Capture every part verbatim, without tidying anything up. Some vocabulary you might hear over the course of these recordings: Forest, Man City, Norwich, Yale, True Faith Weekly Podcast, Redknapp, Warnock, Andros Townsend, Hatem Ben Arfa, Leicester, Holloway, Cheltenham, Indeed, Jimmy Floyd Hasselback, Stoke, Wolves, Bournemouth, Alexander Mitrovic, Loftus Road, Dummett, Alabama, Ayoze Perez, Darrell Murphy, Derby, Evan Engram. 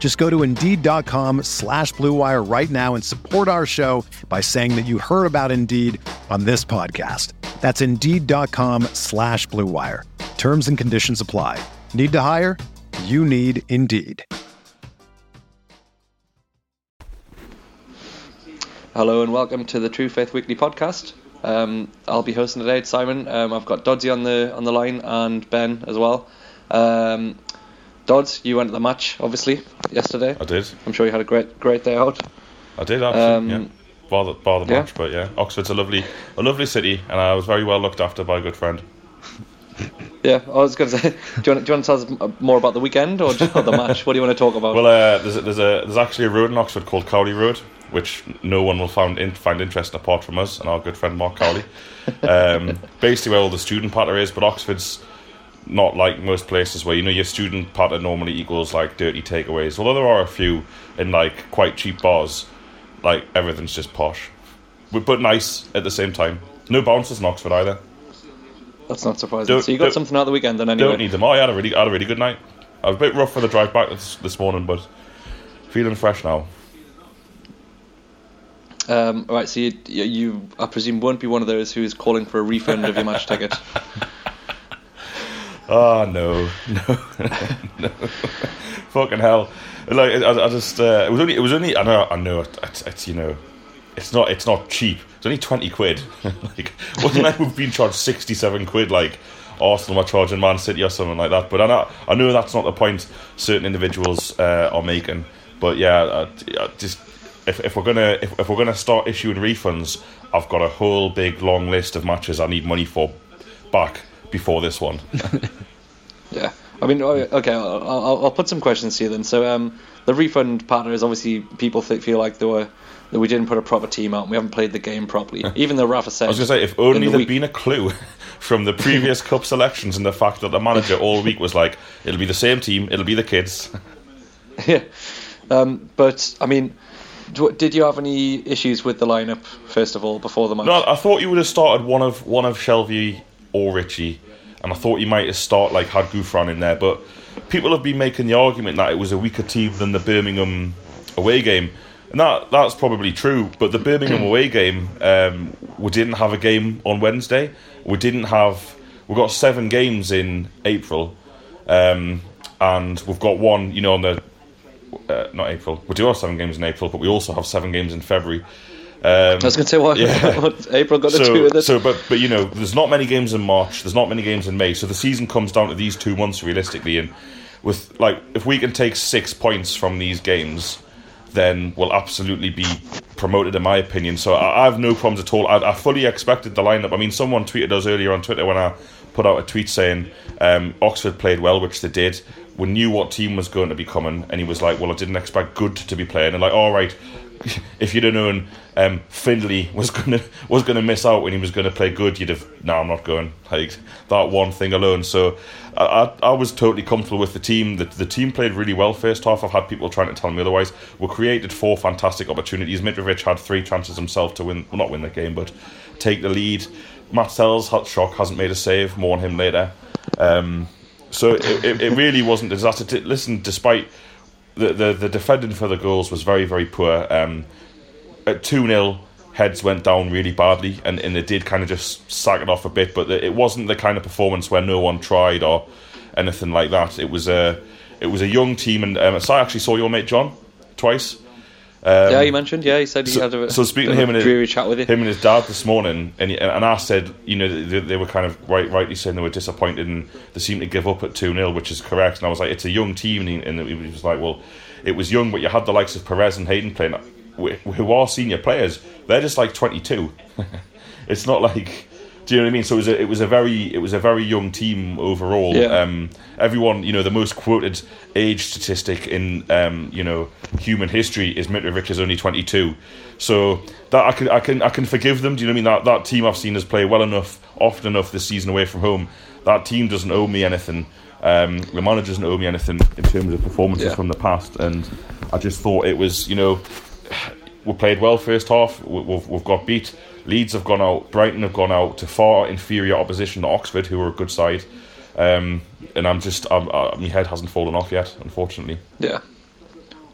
Just go to Indeed.com slash Blue Wire right now and support our show by saying that you heard about Indeed on this podcast. That's Indeed.com slash Blue Wire. Terms and conditions apply. Need to hire? You need Indeed. Hello and welcome to the True Faith Weekly podcast. Um, I'll be hosting today. It's Simon. Um, I've got Doddsy on the on the line and Ben as well. Um, Dodds, you went to the match, obviously, yesterday. I did. I'm sure you had a great great day out. I did, actually, um, yeah. Bar the, bar the yeah. match, but yeah. Oxford's a lovely a lovely city, and I was very well looked after by a good friend. Yeah, I was going to say, do you, want, do you want to tell us more about the weekend or just about the match? What do you want to talk about? Well, uh, there's a, there's a there's actually a road in Oxford called Cowley Road, which no one will find in, find interesting apart from us and our good friend Mark Cowley. Um, basically where all the student patter is, but Oxford's not like most places where, you know, your student patter normally equals like dirty takeaways, although there are a few in like quite cheap bars. Like everything's just posh but nice at the same time. No bouncers in Oxford either. That's not surprising. Don't, so you got something out of the weekend then anyway? Don't need them. I had a really, I had a really good night. I was a bit rough for the drive back this, this morning, but feeling fresh now. Um, alright, so you, you I presume won't be one of those who is calling for a refund of your match ticket. Oh no, no, no! Fucking hell! Like I, I just uh, it was only it was only I know I know it's, it's you know it's not it's not cheap. It's only twenty quid. Like wasn't I we've been charged sixty seven quid like Arsenal were charging Man City or something like that. But I know, I know that's not the point certain individuals uh, are making. But yeah, I, I just if if we're gonna if, if we're gonna start issuing refunds, I've got a whole big long list of matches I need money for back before this one. Yeah, I mean, okay, I'll, I'll put some questions to you then. So um, the refund pattern is obviously people th- feel like they were, that we didn't put a proper team out and we haven't played the game properly, even though Rafa said... I was going to say, if only the there'd week- been a clue from the previous cup selections and the fact that the manager all week was like, it'll be the same team, it'll be the kids. Yeah, um, but I mean... Did you have any issues with the lineup first of all before the match? No, I thought you would have started one of one of Shelvey or Richie, and I thought you might have start like had Gouffran in there. But people have been making the argument that it was a weaker team than the Birmingham away game, and that that's probably true. But the Birmingham away game, um, we didn't have a game on Wednesday. We didn't have. We got seven games in April, um, and we've got one. You know, on the. Uh, not April. We do have seven games in April, but we also have seven games in February. Um, I was going to say, what? Yeah. What April got to so, do with it. So, but but you know, there's not many games in March. There's not many games in May. So the season comes down to these two months realistically. And with like, if we can take six points from these games, then we'll absolutely be promoted, in my opinion. So I, I have no problems at all. I, I fully expected the lineup. I mean, someone tweeted us earlier on Twitter when I put out a tweet saying um, Oxford played well, which they did. We knew what team was going to be coming, and he was like, well, I didn't expect Good to be playing. And like, all right, if you'd have known um, Findlay was going to was gonna miss out when he was going to play Good, you'd have, no, nah, I'm not going. Like, that one thing alone. So I, I, I was totally comfortable with the team. The, the team played really well first half. I've had people trying to tell me otherwise. We created four fantastic opportunities. Mitrovic had three chances himself to win, well, not win the game, but take the lead. Matt Sells, hot shock, hasn't made a save. More on him later. Um... So it, it really wasn't a disaster. Listen, despite the, the, the defending for the goals was very, very poor. Um, at two nil, heads went down really badly, and, and they did kind of just sack it off a bit, but the, it wasn't the kind of performance where no one tried or anything like that. It was a, it was a young team, and um, so I actually saw your mate John twice. Um, yeah, you mentioned. Yeah, he said he so, had a so speaking to him and his, chat with you. him and his dad this morning, and he, and I said, you know, they, they were kind of right, rightly saying they were disappointed and they seemed to give up at two nil, which is correct. And I was like, it's a young team, and he, and he was like, well, it was young, but you had the likes of Perez and Hayden playing, who are senior players. They're just like twenty-two. It's not like, do you know what I mean? So it was a, it was a very it was a very young team overall. Yeah. Um, everyone, you know, the most quoted age statistic in um, you know, human history is Mitrovic is only twenty-two. So that I can I can I can forgive them. Do you know what I mean? That that team I've seen us play well enough, often enough this season away from home. That team doesn't owe me anything. Um, the manager doesn't owe me anything in terms of performances yeah. from the past. And I just thought it was, you know, we played well first half. We, we've we've got beat. Leeds have gone out, Brighton have gone out to far inferior opposition to Oxford, who are a good side, um, and I'm just, I'm, I, my head hasn't fallen off yet, unfortunately. Yeah,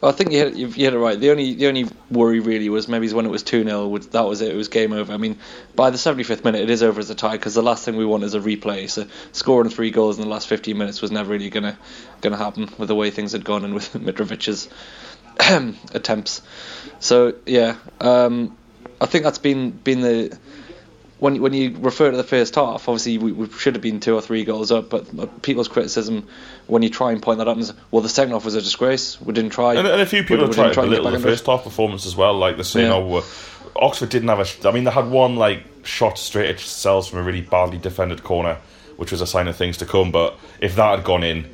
well, I think you hit, you hit it right. The only the only worry really was maybe when it was two nil, that was it, it was game over. I mean, by the seventy-fifth minute, it is over as a tie, because the last thing we want is a replay, so scoring three goals in the last fifteen minutes was never really going to going to happen with the way things had gone and with Mitrovic's attempts. So, yeah, um... I think that's been been the when when you refer to the first half. Obviously, we, we should have been two or three goals up. But people's criticism, when you try and point that up, is, well, the second half was a disgrace. We didn't try. And, and a few people we, we tried to belittle the first half performance as well. Like they're saying, yeah. oh, Oxford didn't have a. I mean, they had one like shot straight at Sells from a really badly defended corner, which was a sign of things to come. But if that had gone in.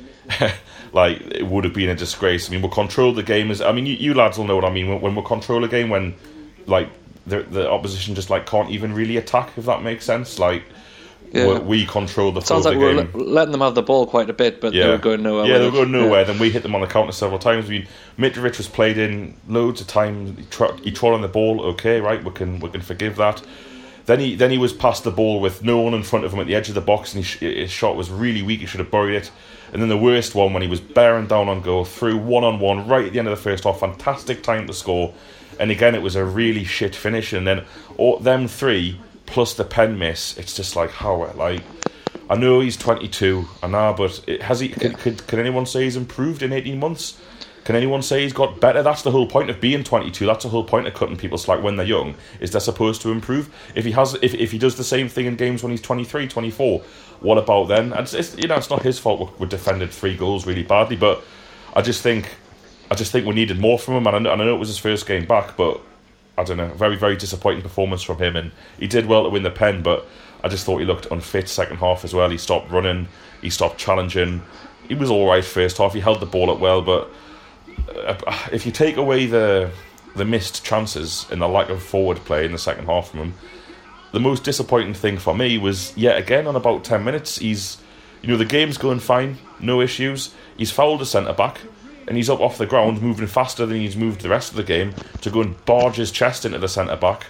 Like it would have been a disgrace. I mean, we controlled the game. As I mean, you, you lads will know what I mean when, when we control a game when, like. The, the opposition just like can't even really attack, if that makes sense. Like yeah. we control the. It sounds flow like of the game. We're letting them have the ball quite a bit, but yeah. they were going nowhere. Yeah, they were going nowhere. Yeah. Then we hit them on the counter several times. I mean, Mitrovic was played in loads of times. He, tra- he trod on the ball. Okay, right, we can we can forgive that. Then he then he was passed the ball with no one in front of him at the edge of the box, and he sh- his shot was really weak. He should have buried it. And then the worst one when he was bearing down on goal, through one on one right at the end of the first half. Fantastic time to score. And again, it was a really shit finish, and then all, them three plus the pen miss. It's just like how, like, I know he's twenty-two, I know, but it, has he? Yeah. Can, can anyone say he's improved in eighteen months? Can anyone say he's got better? That's the whole point of being twenty-two. That's the whole point of cutting people slack when they're young. Is they're supposed to improve. If he has, if if he does the same thing in games when he's twenty-three, twenty-four, what about then? It's, it's, you know, it's not his fault. We, we defended three goals really badly, but I just think. I just think we needed more from him, and I, know, and I know it was his first game back, but I don't know, very, very disappointing performance from him, and he did well to win the pen, but I just thought he looked unfit second half as well. He stopped running, he stopped challenging. He was all right first half, he held the ball up well, but if you take away the the missed chances and the lack of forward play in the second half from him, the most disappointing thing for me was, yet again, on about ten minutes, he's, you know, the game's going fine, no issues, he's fouled a centre-back, and he's up off the ground, moving faster than he's moved the rest of the game, to go and barge his chest into the centre-back.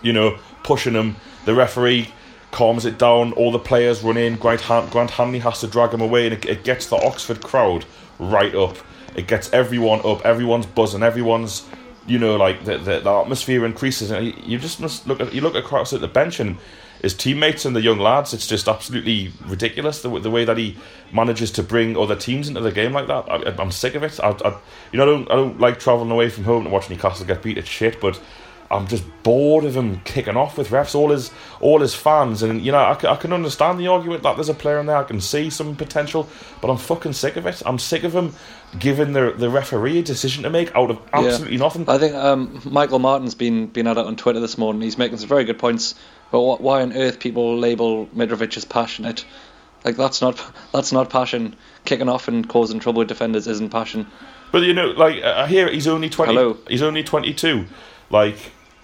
You know, pushing him. The referee calms it down. All the players run in. Grant, Han- Grant Hanley has to drag him away, and it, it gets the Oxford crowd right up. It gets everyone up. Everyone's buzzing. Everyone's, you know, like, the, the, the atmosphere increases. And you just must look at, you look across at the bench and his teammates and the young lads, it's just absolutely ridiculous the, the way that he manages to bring other teams into the game like that. I, I'm sick of it. I, I, you know, I don't, I don't like travelling away from home to watch Newcastle get beat. It's shit, but I'm just bored of him kicking off with refs, all his, all his fans, and you know, I, I can understand the argument that there's a player in there. I can see some potential, but I'm fucking sick of it. I'm sick of him giving the the referee a decision to make out of absolutely yeah. nothing. I think um, Michael Martin's been been at it on Twitter this morning. He's making some very good points. But why on earth people label Mitrovic as passionate? Like that's not that's not passion. Kicking off and causing trouble with defenders isn't passion. But you know, like I hear he's only twenty. Hello. He's only twenty-two. Like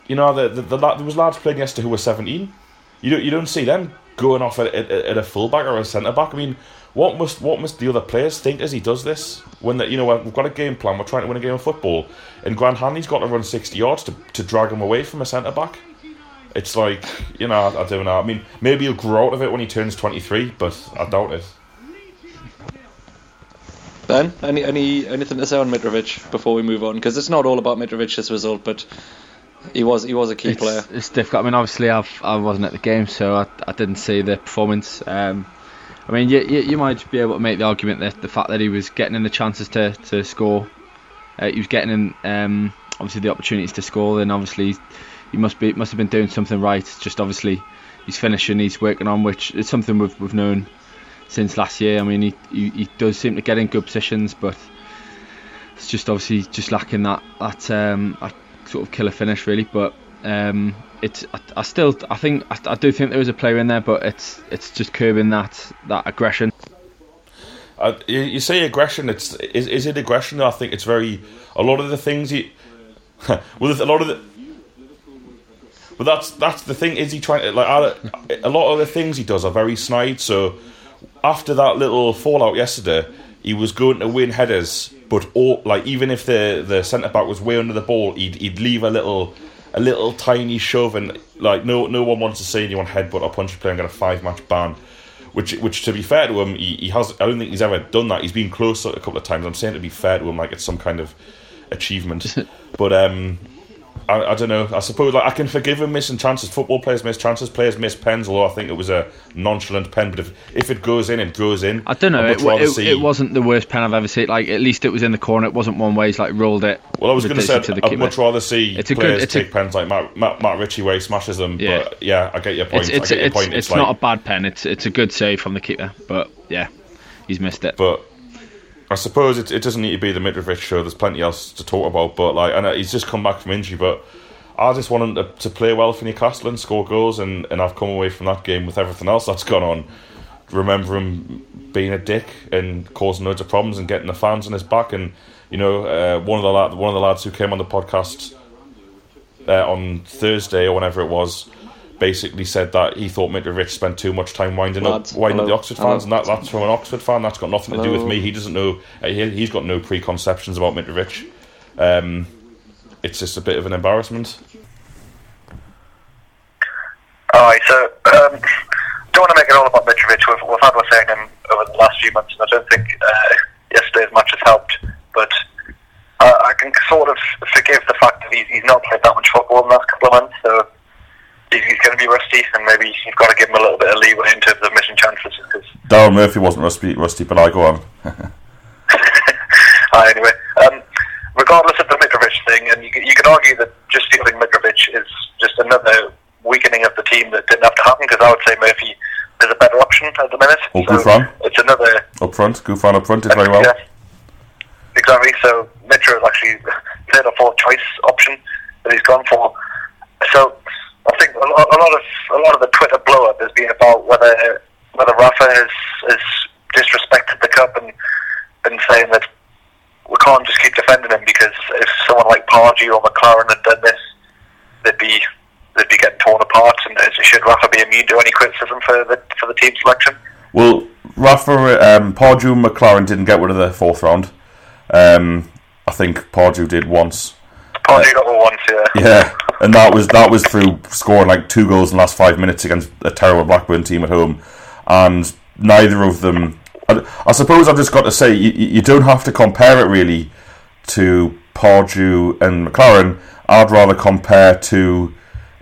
you know, the, the, the there was lads playing yesterday who were seventeen. You don't you don't see them going off at, at, at a fullback or a centre back. I mean, what must what must the other players think as he does this? When that you know we've got a game plan, we're trying to win a game of football, and Grant Hanley's got to run sixty yards to to drag him away from a centre back. It's like, you know, I, I don't know. I mean, maybe he'll grow out of it when he turns twenty-three, but I doubt it. Ben, any, any anything to say on Mitrovic before we move on? Because it's not all about Mitrovic this result, but he was he was a key it's, player. It's difficult. I mean, obviously, I've I wasn't at the game, so I, I didn't see the performance. Um, I mean, you, you you might be able to make the argument that the fact that he was getting in the chances to to score, uh, he was getting in. Um, obviously the opportunities to score, then obviously he must be must have been doing something right. Just obviously he's finishing, he's working on, which is something we've we've known since last year. I mean, he he, he does seem to get in good positions, but it's just obviously just lacking that that, um, that sort of killer finish really. But um, it's I, I still I think I, I do think there was a player in there, but it's it's just curbing that that aggression. Uh, you, you say aggression. It's is is it aggression? I think it's very a lot of the things he. Well, a lot of the. But that's that's the thing. Is he trying to like a lot of the things he does are very snide. So after that little fallout yesterday, he was going to win headers, but all, like even if the, the centre back was way under the ball, he'd he'd leave a little a little tiny shove, and like no no one wants to see anyone headbutt or punch a player and get a five match ban. Which, which to be fair to him, he, he has. I don't think he's ever done that. He's been close a couple of times. I'm saying to be fair to him, like it's some kind of achievement. But um, I, I don't know. I suppose like I can forgive him missing chances. Football players miss chances. Players miss pens. Although I think it was a nonchalant pen. But if, if it goes in, it goes in. I don't know. It, it, see... it wasn't the worst pen I've ever seen. Like at least it was in the corner. It wasn't one way. He's like rolled it. Well, I was going to say I'd much rather see it's players good, take a... pens like Matt, Matt, Matt Ritchie where he smashes them. Yeah. But yeah, I get your point. It's, it's, I get your it's, point. It's, it's like... not a bad pen. It's it's a good save from the keeper. But yeah, he's missed it. But. I suppose it it doesn't need to be the Mitrovic show. There's plenty else to talk about, but like, and he's just come back from injury. But I just want him to, to play well for Newcastle and score goals. And, and I've come away from that game with everything else that's gone on. Remember him being a dick and causing loads of problems and getting the fans on his back. And you know, uh, one of the lad, one of the lads who came on the podcast uh, on Thursday or whenever it was, basically said that he thought Mitrovic spent too much time winding Lads, up winding hello, up the Oxford fans, hello. and that, that's from an Oxford fan. That's got nothing hello. to do with me. He doesn't know. He, he's got no preconceptions about Mitrovic. Um, it's just a bit of an embarrassment. Alright, so um, don't want to make it all about Mitrovic. We've, we've had what's saying him over the last few months, and I don't think uh, yesterday's match has helped. But I, I can sort of forgive the fact that he's, he's not played that much football in the last couple of months. So. He's going to be rusty, and maybe you've got to give him a little bit of leeway in terms of missing chances. Cause Darrell Murphy wasn't rusty, rusty, but I go on. Right, anyway, um, regardless of the Mitrovic thing, and you, you could argue that just fielding Mitrovic is just another weakening of the team that didn't have to happen, because I would say Murphy is a better option at the minute. Or so Gouffran. It's another... Up front, Gouffran up front did very well. Yeah, exactly, so Mitro is actually third or fourth choice option that he's gone for. So... I think a lot of a lot of the Twitter blow-up has been about whether whether Rafa has, has disrespected the cup and been saying that we can't just keep defending him, because if someone like Pardew or McLaren had done this, they'd be they'd be getting torn apart, and should Rafa be immune to any criticism for the for the team selection? Well, Rafa, um, Pardew, and McLaren didn't get rid of the fourth round. Um, I think Pardew did once. Pardew uh, got one once, yeah. Yeah. And that was that was through scoring like two goals in the last five minutes against a terrible Blackburn team at home, and neither of them. I, I suppose I've just got to say you, you don't have to compare it really to Pardew and McLaren. I'd rather compare to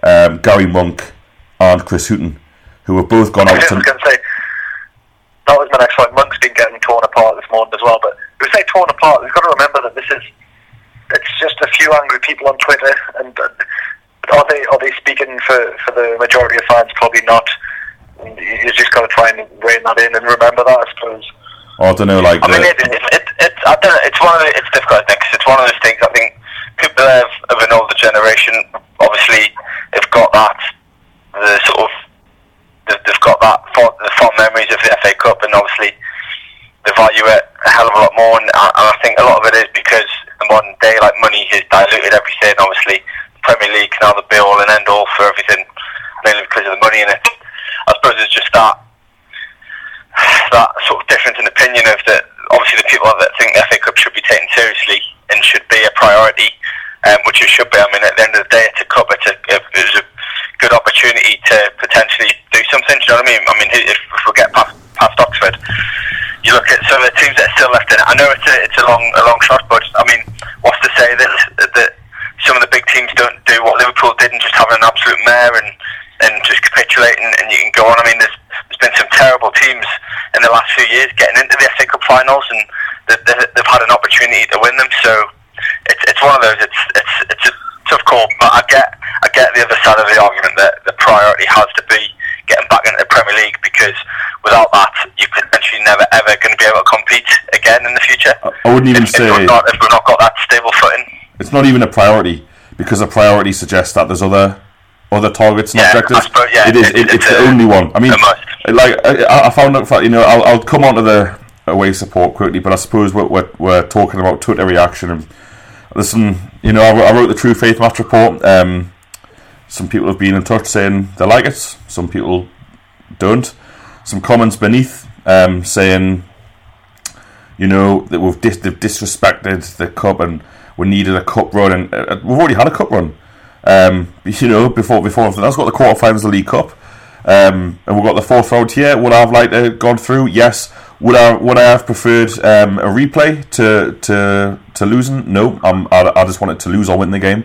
um, Gary Monk and Chris Hughton, who have both gone out. I was to... going to say that was my next point. Monk's been getting torn apart this morning as well, but if we say torn apart, we've got to remember that this is. It's just a few angry people on Twitter, and uh, are they are they speaking for, for the majority of fans? Probably not. You just got to try and rein that in and remember that, I suppose. I don't know, like I the... mean, it, it, it, it, I don't know, it's one of the, it's difficult, I think, cause it's one of those things. I think people of, of an older generation obviously they've got that the sort of they've got that fond, the fond memories of the F A Cup, and obviously they value it a hell of a lot more, and I, and I think a lot of it is because in modern day, like, money has diluted everything. Obviously, the Premier League can have the be all and end all for everything, mainly because of the money in it. I suppose it's just that that sort of difference in opinion of the obviously the people that think the F A Cup should be taken seriously and should be a priority, um, which it should be. I mean, at the end of the day, it's a cup. It's a, it was a good opportunity to potentially do something. Do you know what I mean? I mean, if, if we get past, past Oxford. You look at some of the teams that are still left in it. I know it's a, it's a long a long shot, but I mean, what's to say that that some of the big teams don't do what Liverpool did and just have an absolute mare and, and just capitulate and, and you can go on. I mean, there's, there's been some terrible teams in the last few years getting into the F A Cup finals, and they've, they've had an opportunity to win them. So it's it's one of those. It's it's it's a tough call, but I get I get the other side of the argument that the priority has to be getting back into the Premier League, because without that, you're potentially never ever going to be able to compete again in the future. I wouldn't even if, say if we've not, if we've not got that stable footing. It's not even a priority, because a priority suggests that there's other other targets and yeah, objectives. I suppose, yeah, it is. It, it, it's, it's the a, only one. I mean, like I, I found out that, you know, I'll, I'll come on to the away support quickly, but I suppose we're we're, we're talking about Twitter reaction. And listen, you know, I, I wrote the True Faith match report. Um, some people have been in touch saying they like it. Some people don't. Some comments beneath um, saying, you know, that we've dis- they've disrespected the cup and we needed a cup run, and uh, we've already had a cup run. Um, you know, before before that's got the quarterfinals of the League Cup, um, and we've got the fourth round here. Would I have liked to have gone through? Yes. Would I would I have preferred um, a replay to to to losing? No. Um, I I just wanted to lose or win the game.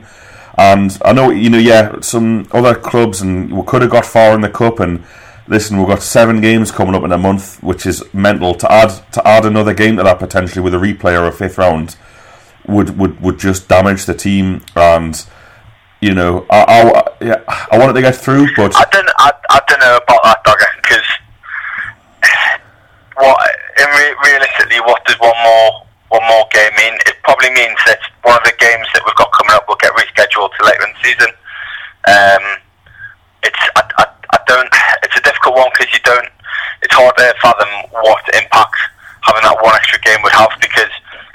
And I know, you know, yeah, some other clubs, and we could have got far in the cup. And listen, we've got seven games coming up in a month, which is mental. To add to add another game to that potentially with a replay or a fifth round would would, would just damage the team. And you know, I, I, yeah, I wanted to get through, but I don't, I, I don't know about that, Dogger, because what, in re- realistically, what does one more, one more game mean? It probably means that one of the games that we've got coming up will get rescheduled to later in the season. Um, it's, I, I, I don't, it's a difficult one, because you don't, it's hard to fathom what impact having that one extra game would have, because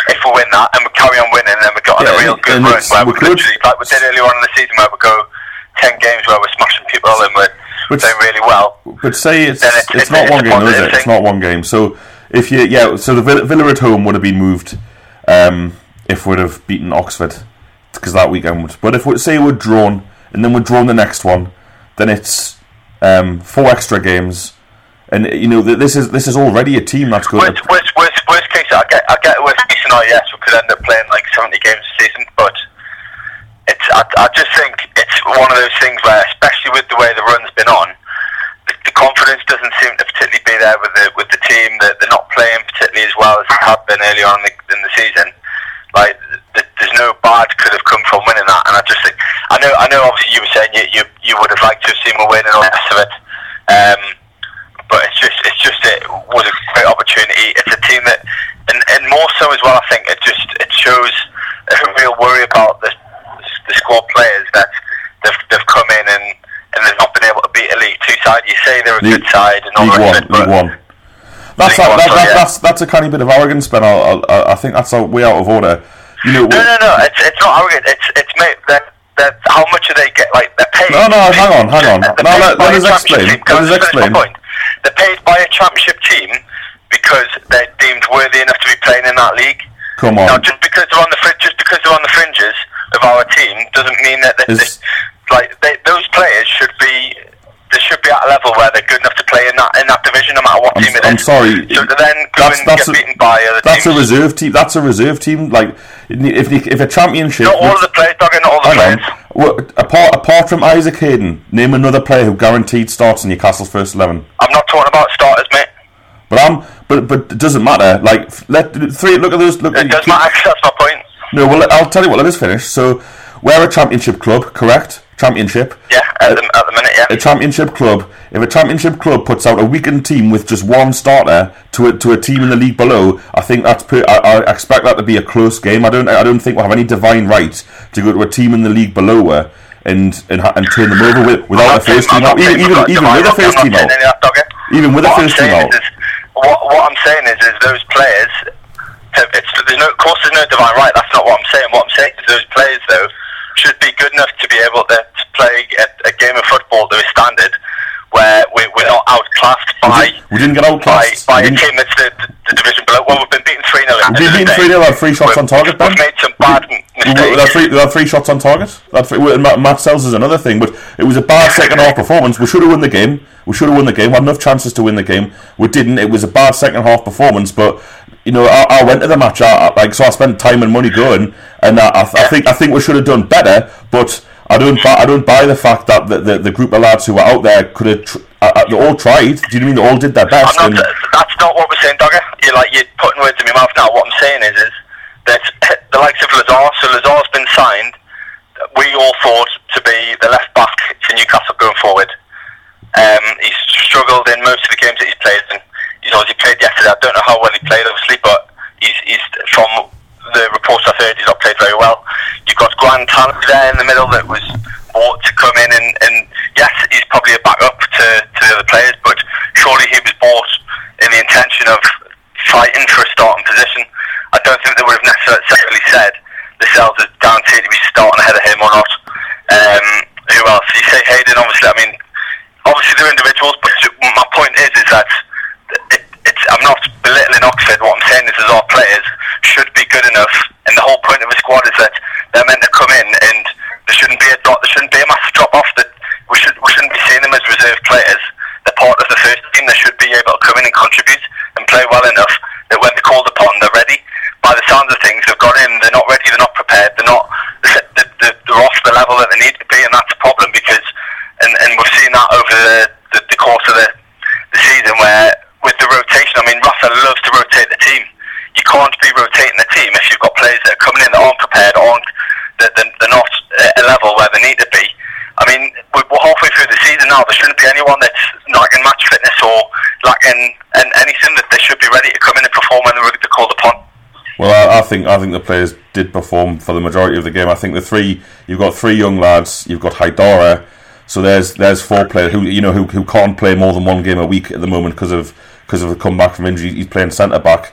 if we win that and we carry on winning, then we've got yeah, a real good run where we literally, like we did earlier on in the season, where we go ten games where we're smashing people and we're but, doing really well. But say it's it's, it's, it's not it's one game, is it? It's not one game. So if you yeah, so the Villa at home would have been moved um, if we'd have beaten Oxford, because that weekend would. But if we say we're drawn and then we're drawn the next one, then it's um, four extra games, and you know this is this is already a team that's going. Which, to, which, which, Worst case, I get, I get worst case scenario. Yes, we could end up playing like seventy games a season, but it's. I, I just think it's one of those things where, especially with the way the run's been on, the, the confidence doesn't seem to particularly be there with the with the team. That they're not playing particularly as well as they have been earlier on in the, in the season. Like, the, there's no bad could have come from winning that, and I just think. I know, I know. Obviously, you were saying you you, you would have liked to have seen a win and all the rest of it. Um, But it's just, it's just, it was a great opportunity. It's a team that, and, and more so as well, I think it just, it shows a real worry about the the squad players that they've they've come in and, and they've not been able to beat a League Two side. You say they're a league, good side and all that. League One, League One. That's league a, one, that, so, that, yeah. that's that's a kind of bit of arrogance, Ben. I I, I think that's a way out of order. You know, no, no, no. It's it's not arrogant. It's it's mate. That, that how much do they get? Like they're paid. No, no. Hang on, hang on. Now let let us explain. Let us explain. They're paid by a championship team because they're deemed worthy enough to be playing in that league. Come on! Now, just because they're on the fr- just because they're on the fringes of our team doesn't mean that they, they, like they, those players should be they should be at a level where they're good enough to play in that in that division, no matter what I'm, team it I'm is. I'm sorry. So to then go that's, and that's get a, beaten by other that's teams. That's a reserve team. That's a reserve team. Like if if a championship. Not all of the players, Dogger. Not all the players. Well, apart apart from Isaac Hayden, name another player who guaranteed starts in Newcastle's first eleven. I'm not talking about starters, mate. But I'm, but but it doesn't matter. Like let three look at those. Look, it doesn't matter. That's my point. No, well, I'll tell you what. Let us finish. So we're a championship club, correct? Championship. Yeah, at the, at the minute, yeah. A championship club. If a championship club puts out a weakened team with just one starter to a, to a team in the league below, I think that's. Per, I, I expect that to be a close game. I don't. I don't think we'll have any divine right to go to a team in the league below her and and, and turn them over with, without a first team out. Even even even with a first team out. Even with a first team out. What what I'm saying is, is those players. It's, there's no, of course, there's no divine right. That's not what I'm saying. What I'm saying is those players though should be good enough to be able to play a, a game of football to a standard where we, we're not outclassed by we didn't get outclassed by, by a team that's the, the, the division below. Well, we've been beaten three nil. We've been beaten three nil. Had three shots we've, on target. We've made some bad we, mistakes. That three, that three shots on target. That three, Matt Sells is another thing, but it was a bad second half performance. We should have won the game. We should have won the game. We had enough chances to win the game. We didn't. It was a bad second half performance, but. You know, I, I went to the match. I, I, like, so I spent time and money going, and I, I, I think I think we should have done better. But I don't buy, I don't buy the fact that the, the, the group of lads who were out there could have. Tr- I, I, they all tried. Do you know what I mean? They all did their best. I'm not, that's not what we're saying, Dogger. You're like you're putting words in my mouth now. What I'm saying is, is that's the likes of Lazar. So Lazar's been signed, we all thought, to be the left back for Newcastle going forward. Um, he's struggled in most of the games that he's played, and he's obviously played yesterday. I don't know how well he played, obviously, but he's, he's from the reports I've heard, he's not played very well. You've got Grant Hanley there in the middle that was bought to come in, and, and yes, he's probably a backup to, to the other players, but surely he was bought in the intention of fighting for a starting position. I don't think they would have necessarily said the Sells is guaranteed to be starting ahead of him or not. Um, who else? You say Hayden, obviously. I mean, obviously they're individuals, but my point is, is that it, it's, I'm not belittling Oxford. What I'm saying is, is our players should be good enough, and the whole point of a squad is that they're meant to come in, and there shouldn't be a drop, there shouldn't be a massive drop off. That we should we shouldn't be seeing them as reserve players. They're part of the first team. They should be able to come in and contribute and play well enough that when they're called upon, they're ready. By the sounds of things, they've got in, they're not ready, they're not prepared, they're not, they're off the level that they need to be, and that's a problem because, and, and we've seen that over the, the, the course of the, the season where, with the rotation, I mean, Rafa loves to rotate the team. You can't be rotating the team if you've got players that are coming in that aren't prepared, aren't, that they're not at a level where they need to be. I mean, we're halfway through the season now, there shouldn't be anyone that's lacking match fitness or lacking and anything, that they should be ready to come in and perform when they're called upon. Well, I, I think I think the players did perform for the majority of the game. I think the three you've got three young lads, you've got Haidara, so there's there's four players who you know who, who can't play more than one game a week at the moment because of because of a comeback from injury. He's playing centre back.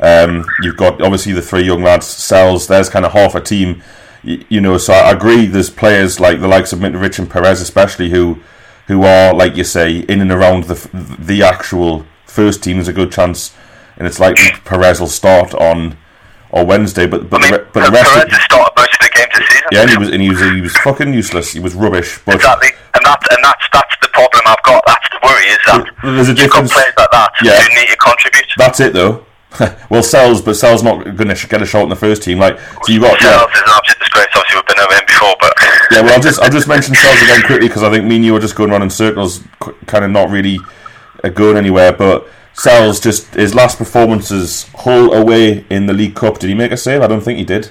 Um, you've got obviously the three young lads, Sells. There's kind of half a team, you, you know. So I agree. There's players like the likes of Mitrovic and Perez, especially who who are, like you say, in and around the the actual first team. There's a good chance, and it's likely Perez will start on. Or Wednesday, but but I mean, the, but the rest. Perez has started most of the games this season. Yeah, and he was and he was he was fucking useless. He was rubbish. But exactly, and that and that's that's the problem I've got. That's the worry is that there's a difference. You've got players like that who yeah. need to contribute. That's it though. Well, Sells, but Sells not going to get a shot in the first team. Like so, you got Sells yeah. is an absolute disgrace. Obviously, we've been over him before, but yeah. Well, I'll just I'll just mention Sells again quickly because I think me and you are just going around in circles, kind of not really going anywhere, but. Sells, just his last performances, Hull away in the League Cup. Did he make a save? I don't think he did.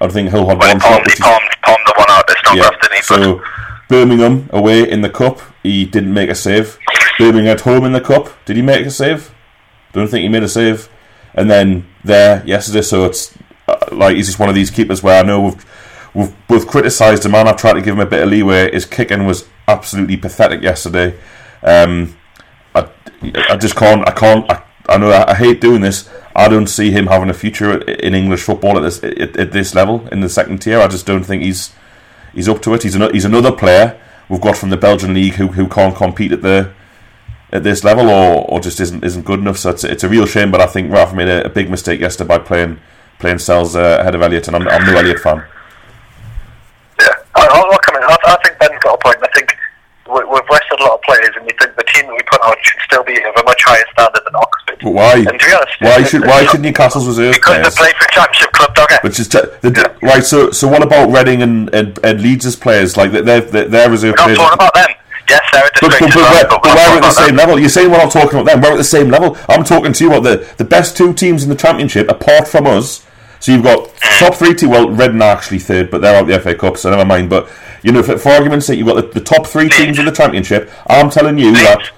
I don't think Hull had well, one shot. He palmed, palmed the one out. It's not yeah. didn't he? So, Birmingham away in the Cup, he didn't make a save. Birmingham at home in the Cup, did he make a save? Don't think he made a save. And then there yesterday, so it's like he's just one of these keepers where I know we've we've, we've criticised him and I've tried to give him a bit of leeway. His kicking was absolutely pathetic yesterday. Um... I, I just can't. I can't. I, I know. I, I hate doing this. I don't see him having a future in English football at this at, at this level in the second tier. I just don't think he's he's up to it. He's an, he's another player we've got from the Belgian league who who can't compete at the at this level or, or just isn't isn't good enough. So it's, it's a real shame. But I think Rafa made a, a big mistake yesterday by playing playing Sells uh, ahead of Elliot, and I'm, I'm no Elliot fan. Yeah, I'll, I'll come in. I, I think Ben's got a point. I think we've wasted a lot of players, and you think the team that we put out should still be of a much higher standard than Oxford. But why? And to be honest, why should why should Newcastle's reserve because players? Because they play for Championship club, dog. Which is the, the, yeah. right. So so what about Reading and, and, and Leeds' players? Like they're they're reserve players. We're not players. Talking about them. Yes, they're a distinction. But, but, but, but, but why are we at the same them. level? You're saying we're not talking about them. We're at the same level. I'm talking to you about the the best two teams in the Championship apart from us. So you've got top three teams. Well, Reading are actually third, but they're out the F A Cup, so never mind. But you know, for, for argument's sake, you've got the, the top three teams in the Championship. I'm telling you Leeds. that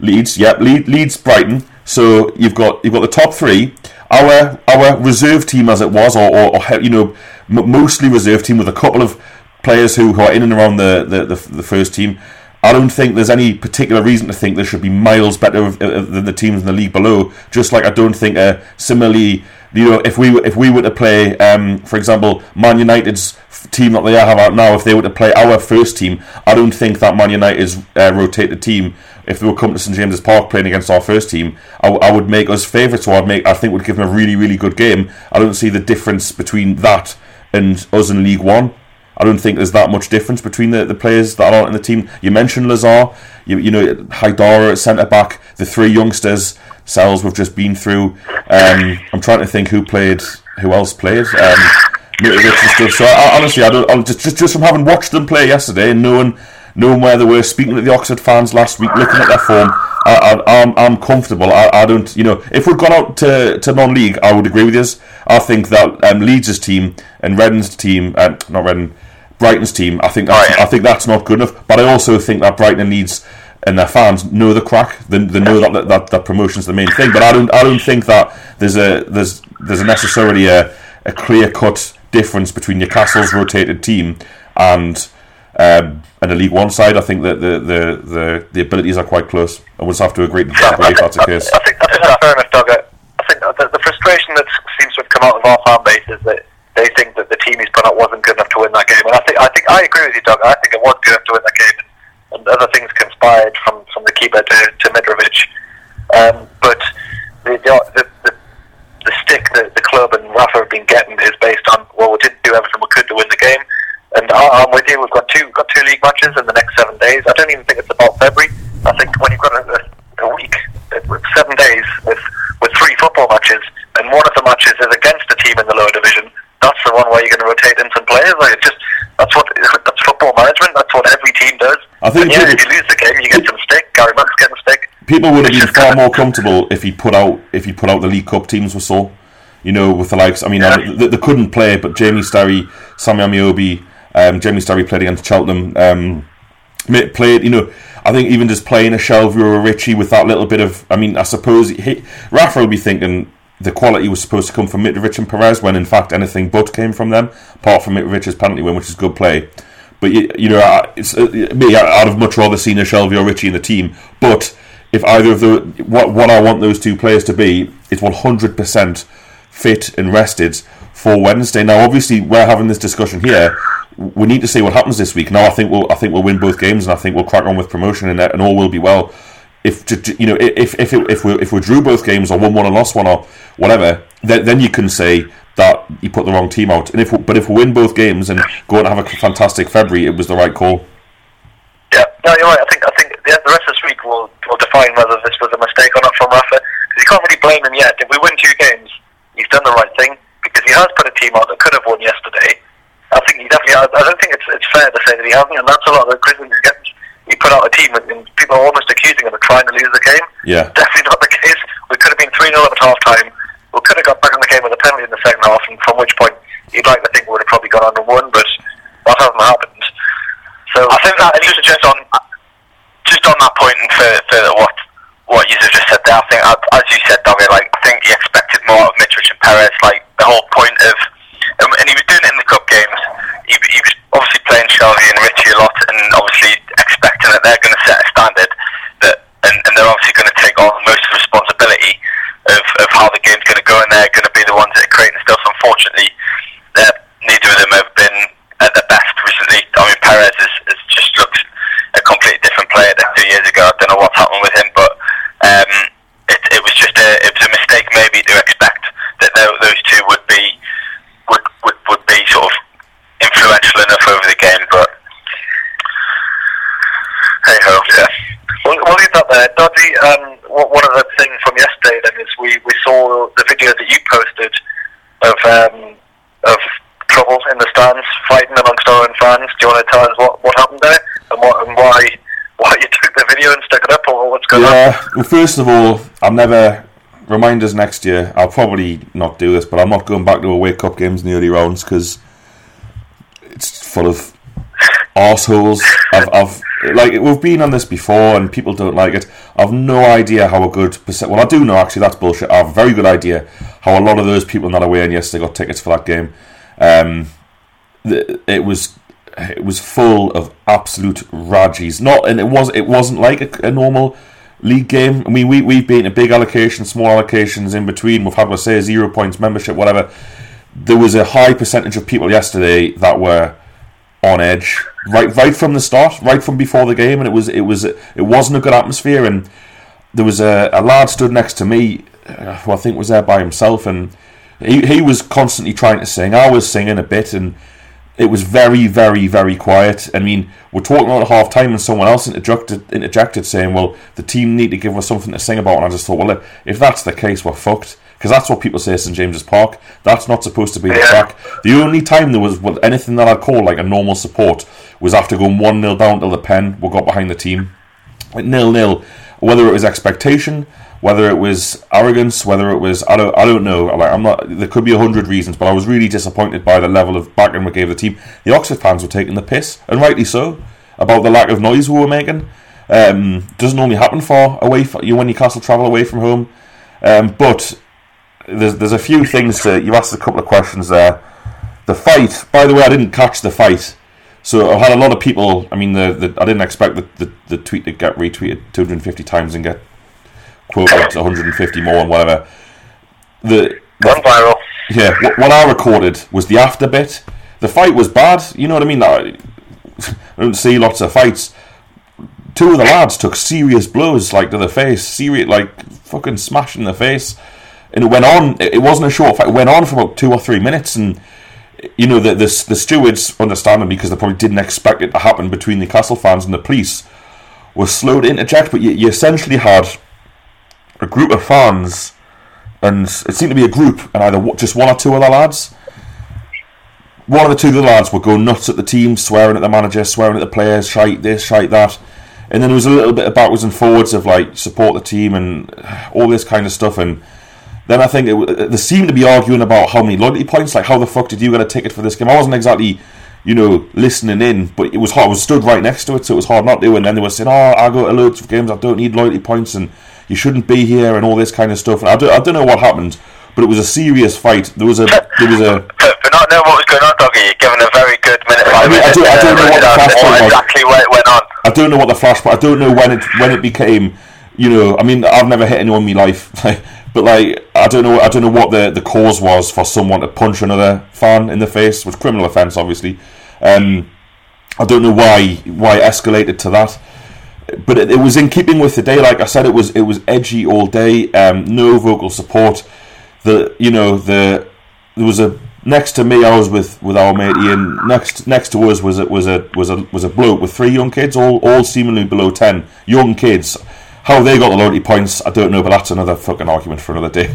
Leeds, yep, yeah, Leeds, Brighton. So you've got you've got the top three. Our our reserve team, as it was, or, or, or you know, m- mostly reserve team with a couple of players who, who are in and around the, the, the, the first team. I don't think there's any particular reason to think there should be miles better than the teams in the league below. Just like I don't think uh, similarly, you know, if we were, if we were to play, um, for example, Man United's team that they have out now, if they were to play our first team, I don't think that Man United's uh, rotated team, if they were coming to St James's Park playing against our first team, I, w- I would make us favourites, or I'd make I think would give them a really really good game. I don't see the difference between that and us in League One. I don't think there's that much difference between the, the players that aren't in the team. You mentioned Lazar, you, you know, Haidara at centre-back, the three youngsters, Sells we've just been through. Um, I'm trying to think who played, who else played. Um, stuff. So I, honestly, I don't, I'm just, just just from having watched them play yesterday and knowing, knowing where they were, speaking to the Oxford fans last week, looking at their form, I, I, I'm, I'm comfortable. I, I don't, you know, if we'd gone out to, to non-league, I would agree with you. I think that um, Leeds' team and Reading's team, uh, not Reading, Brighton's team, I think that's, I think that's not good enough. But I also think that Brighton needs, and their fans know the crack. They, they know that, that that promotion's the main thing. But I don't, I don't think that there's a there's there's necessarily a, a clear-cut difference between Newcastle's rotated team and. Um, and a League One side, I think that the the, the, the abilities are quite close. I would just have to agree with that way if that's the case. I think, I think that's fair enough, Doug. I think the, the frustration that seems to have come out of our fan base is that they think that the team he's put out wasn't good enough to win that game. And I think I think I agree with you, Doug. I think it was good enough to win that game, and, and other things conspired from, from the keeper to, to Mitrovic. Um, but the the, the the stick that the club and Rafa have been getting is based on, well, we didn't do everything we could to win the game. And I'm with you. We've got two, got two league matches in the next seven days. I don't even think it's about February. I think when you've got a, a week, seven days with with three football matches, and one of the matches is against a team in the lower division, that's the one where you're going to rotate in some players. Like, it's just that's what that's football management. That's what every team does. I think. And yeah, people, if you lose the game, you get some stick. Gary Monk getting stick. People would have been far more comfortable if he put out if he put out the League Cup teams we saw. You know, with the likes. I mean, yeah. they, they couldn't play, but Jamie Starry, Sammy Amiobi. Um, Jamie Starry played against Cheltenham. Um, played, you know, I think even just playing a Shelvey or a Richie with that little bit of, I mean, I suppose he, Rafa will be thinking the quality was supposed to come from Mitrovic and Perez, when in fact anything but came from them, apart from Mitrovic's penalty win, which is good play. But you, you know, I, it's, uh, me, I'd have much rather seen a Shelvey or Richie in the team. But if either of the what what I want those two players to be is one hundred percent fit and rested for Wednesday. Now, obviously, we're having this discussion here. We need to see what happens this week. Now, I think we'll, I think we'll win both games, and I think we'll crack on with promotion, and, and all will be well. If you know, if if it, if we if we drew both games, or won one and lost one, or whatever, then then you can say that you put the wrong team out. And if we, but if we win both games and go and have a fantastic February, it was the right call. Yeah, no, you're right. I think I think the rest of this week will will define whether this was a mistake or not from Rafa, because you can't really blame him yet. If we win two games, he's done the right thing, because he has put a team out that could have won yesterday. I think he definitely. I don't think it's it's fair to say that he hasn't, and that's a lot of the criticism he gets. He put out a team, and people are almost accusing him of trying to lose the game. Yeah, definitely not the case. We could have been three nil at half time. We could have got back on the game with a penalty in the second half, and from which point you'd like to think we would have probably gone on and won, but that hasn't happened. So I think that just, just on just on that point, and further, further what what you just said there, I think as you said, David, like I think you expected more out of Mitrovic and Perez. Like the whole point of. Um, and he was doing it in the cup games. He, he was obviously playing Shelvey and Richie a lot, and obviously expecting that they're going to set a standard, that and, and they're obviously going to take on most of the responsibility of, of how the game's going to go, and they're going to be the ones that are creating stuff. Unfortunately, uh, neither of them have been at their best recently. I mean, Perez has, has just looked a completely different player than two years ago. I don't know what's happened with him, but um, it, it was just a, it was a mistake maybe to expect that those two would be. Would, would would be sort of influential enough over the game, but hey ho, yeah. We'll, we'll leave that there, Dodgy. Um, one of the things from yesterday then is we, we saw the video that you posted of um of trouble in the stands, fighting amongst our own fans. Do you want to tell us what, what happened there and what and why why you took the video and stuck it up, or what's going yeah. on? Yeah, well, first of all, I've never. Reminders next year. I'll probably not do this, but I'm not going back to away cup games in the early rounds because it's full of arseholes. I've, I've like we've been on this before, and people don't like it. I've no idea how a good percent. Well, I do know actually. That's bullshit. I have a very good idea how a lot of those people in that away and yesterday got tickets for that game. Um, it was it was full of absolute raggies. Not and it was it wasn't like a, a normal. League game. I mean, we, we've been a big allocation, small allocations in between. We've had, let's say, zero points, membership, whatever. There was a high percentage of people yesterday that were on edge, right, right from the start, right from before the game, and it was, it was, it wasn't a good atmosphere. And there was a, a lad stood next to me, who I think was there by himself, and he, he was constantly trying to sing. I was singing a bit, and it was very, very, very quiet. I mean, we're talking about half time, and someone else interjected, interjected, saying, "Well, the team need to give us something to sing about." And I just thought, well, if that's the case, we're fucked, because that's what people say at Saint James's Park. That's not supposed to be the track. The only time there was well, anything that I'd call like a normal support was after going one nil down till the pen. We got behind the team, nil nil, Whether it was expectation, whether it was arrogance, whether it was, I don't, I don't know. Like, I'm not. There could be a hundred reasons, but I was really disappointed by the level of backing we gave the team. The Oxford fans were taking the piss, and rightly so, about the lack of noise we were making. Um, doesn't normally happen far away for you when Newcastle travel away from home. Um, but there's there's a few things to. You asked a couple of questions there. The fight. By the way, I didn't catch the fight. So I've had a lot of people, I mean, the, the I didn't expect the, the, the tweet to get retweeted two hundred fifty times and get quoted one hundred fifty more and whatever. The, the One viral. Yeah, what, what I recorded was the after bit. The fight was bad, you know what I mean? I, I don't see lots of fights. Two of the lads took serious blows, like, to the face, serious, like, fucking smash in the face. And it went on, it, it wasn't a short fight, it went on for about two or three minutes and... You know, the, the the stewards, understandably, because they probably didn't expect it to happen between the Castle fans and the police, were slow to interject, but you, you essentially had a group of fans, and it seemed to be a group, and either just one or two other lads. One of the two of the lads would go nuts at the team, swearing at the manager, swearing at the players, shite this, shite that. And then there was a little bit of backwards and forwards of, like, support the team and all this kind of stuff, and... Then I think it, they seemed to be arguing about how many loyalty points, like how the fuck did you get a ticket for this game? I wasn't exactly, you know, listening in, but it was hard. I was stood right next to it, so it was hard not to. And then they were saying, "Oh, I go to loads of games. I don't need loyalty points, and you shouldn't be here," and all this kind of stuff. And I don't, I don't know what happened, but it was a serious fight. There was a, there was a. For not knowing what was going on, Doggy, you're giving a very good minute. I, mean, I, do, I don't know what the flashpoint was. Exactly where it went on. I don't know what the flashpoint. I don't know when it when it became. You know, I mean, I've never hit anyone in my life, but like, I don't know, I don't know what the, the cause was for someone to punch another fan in the face. It was a criminal offence, obviously. Um, I don't know why why it escalated to that, but it, it was in keeping with the day. Like I said, it was it was edgy all day. Um, no vocal support. The you know the there was a next to me. I was with, with our mate Ian. Next next to us was it was a was a was a bloke with three young kids, all all seemingly below ten, young kids. How they got the loyalty points, I don't know, but that's another fucking argument for another day.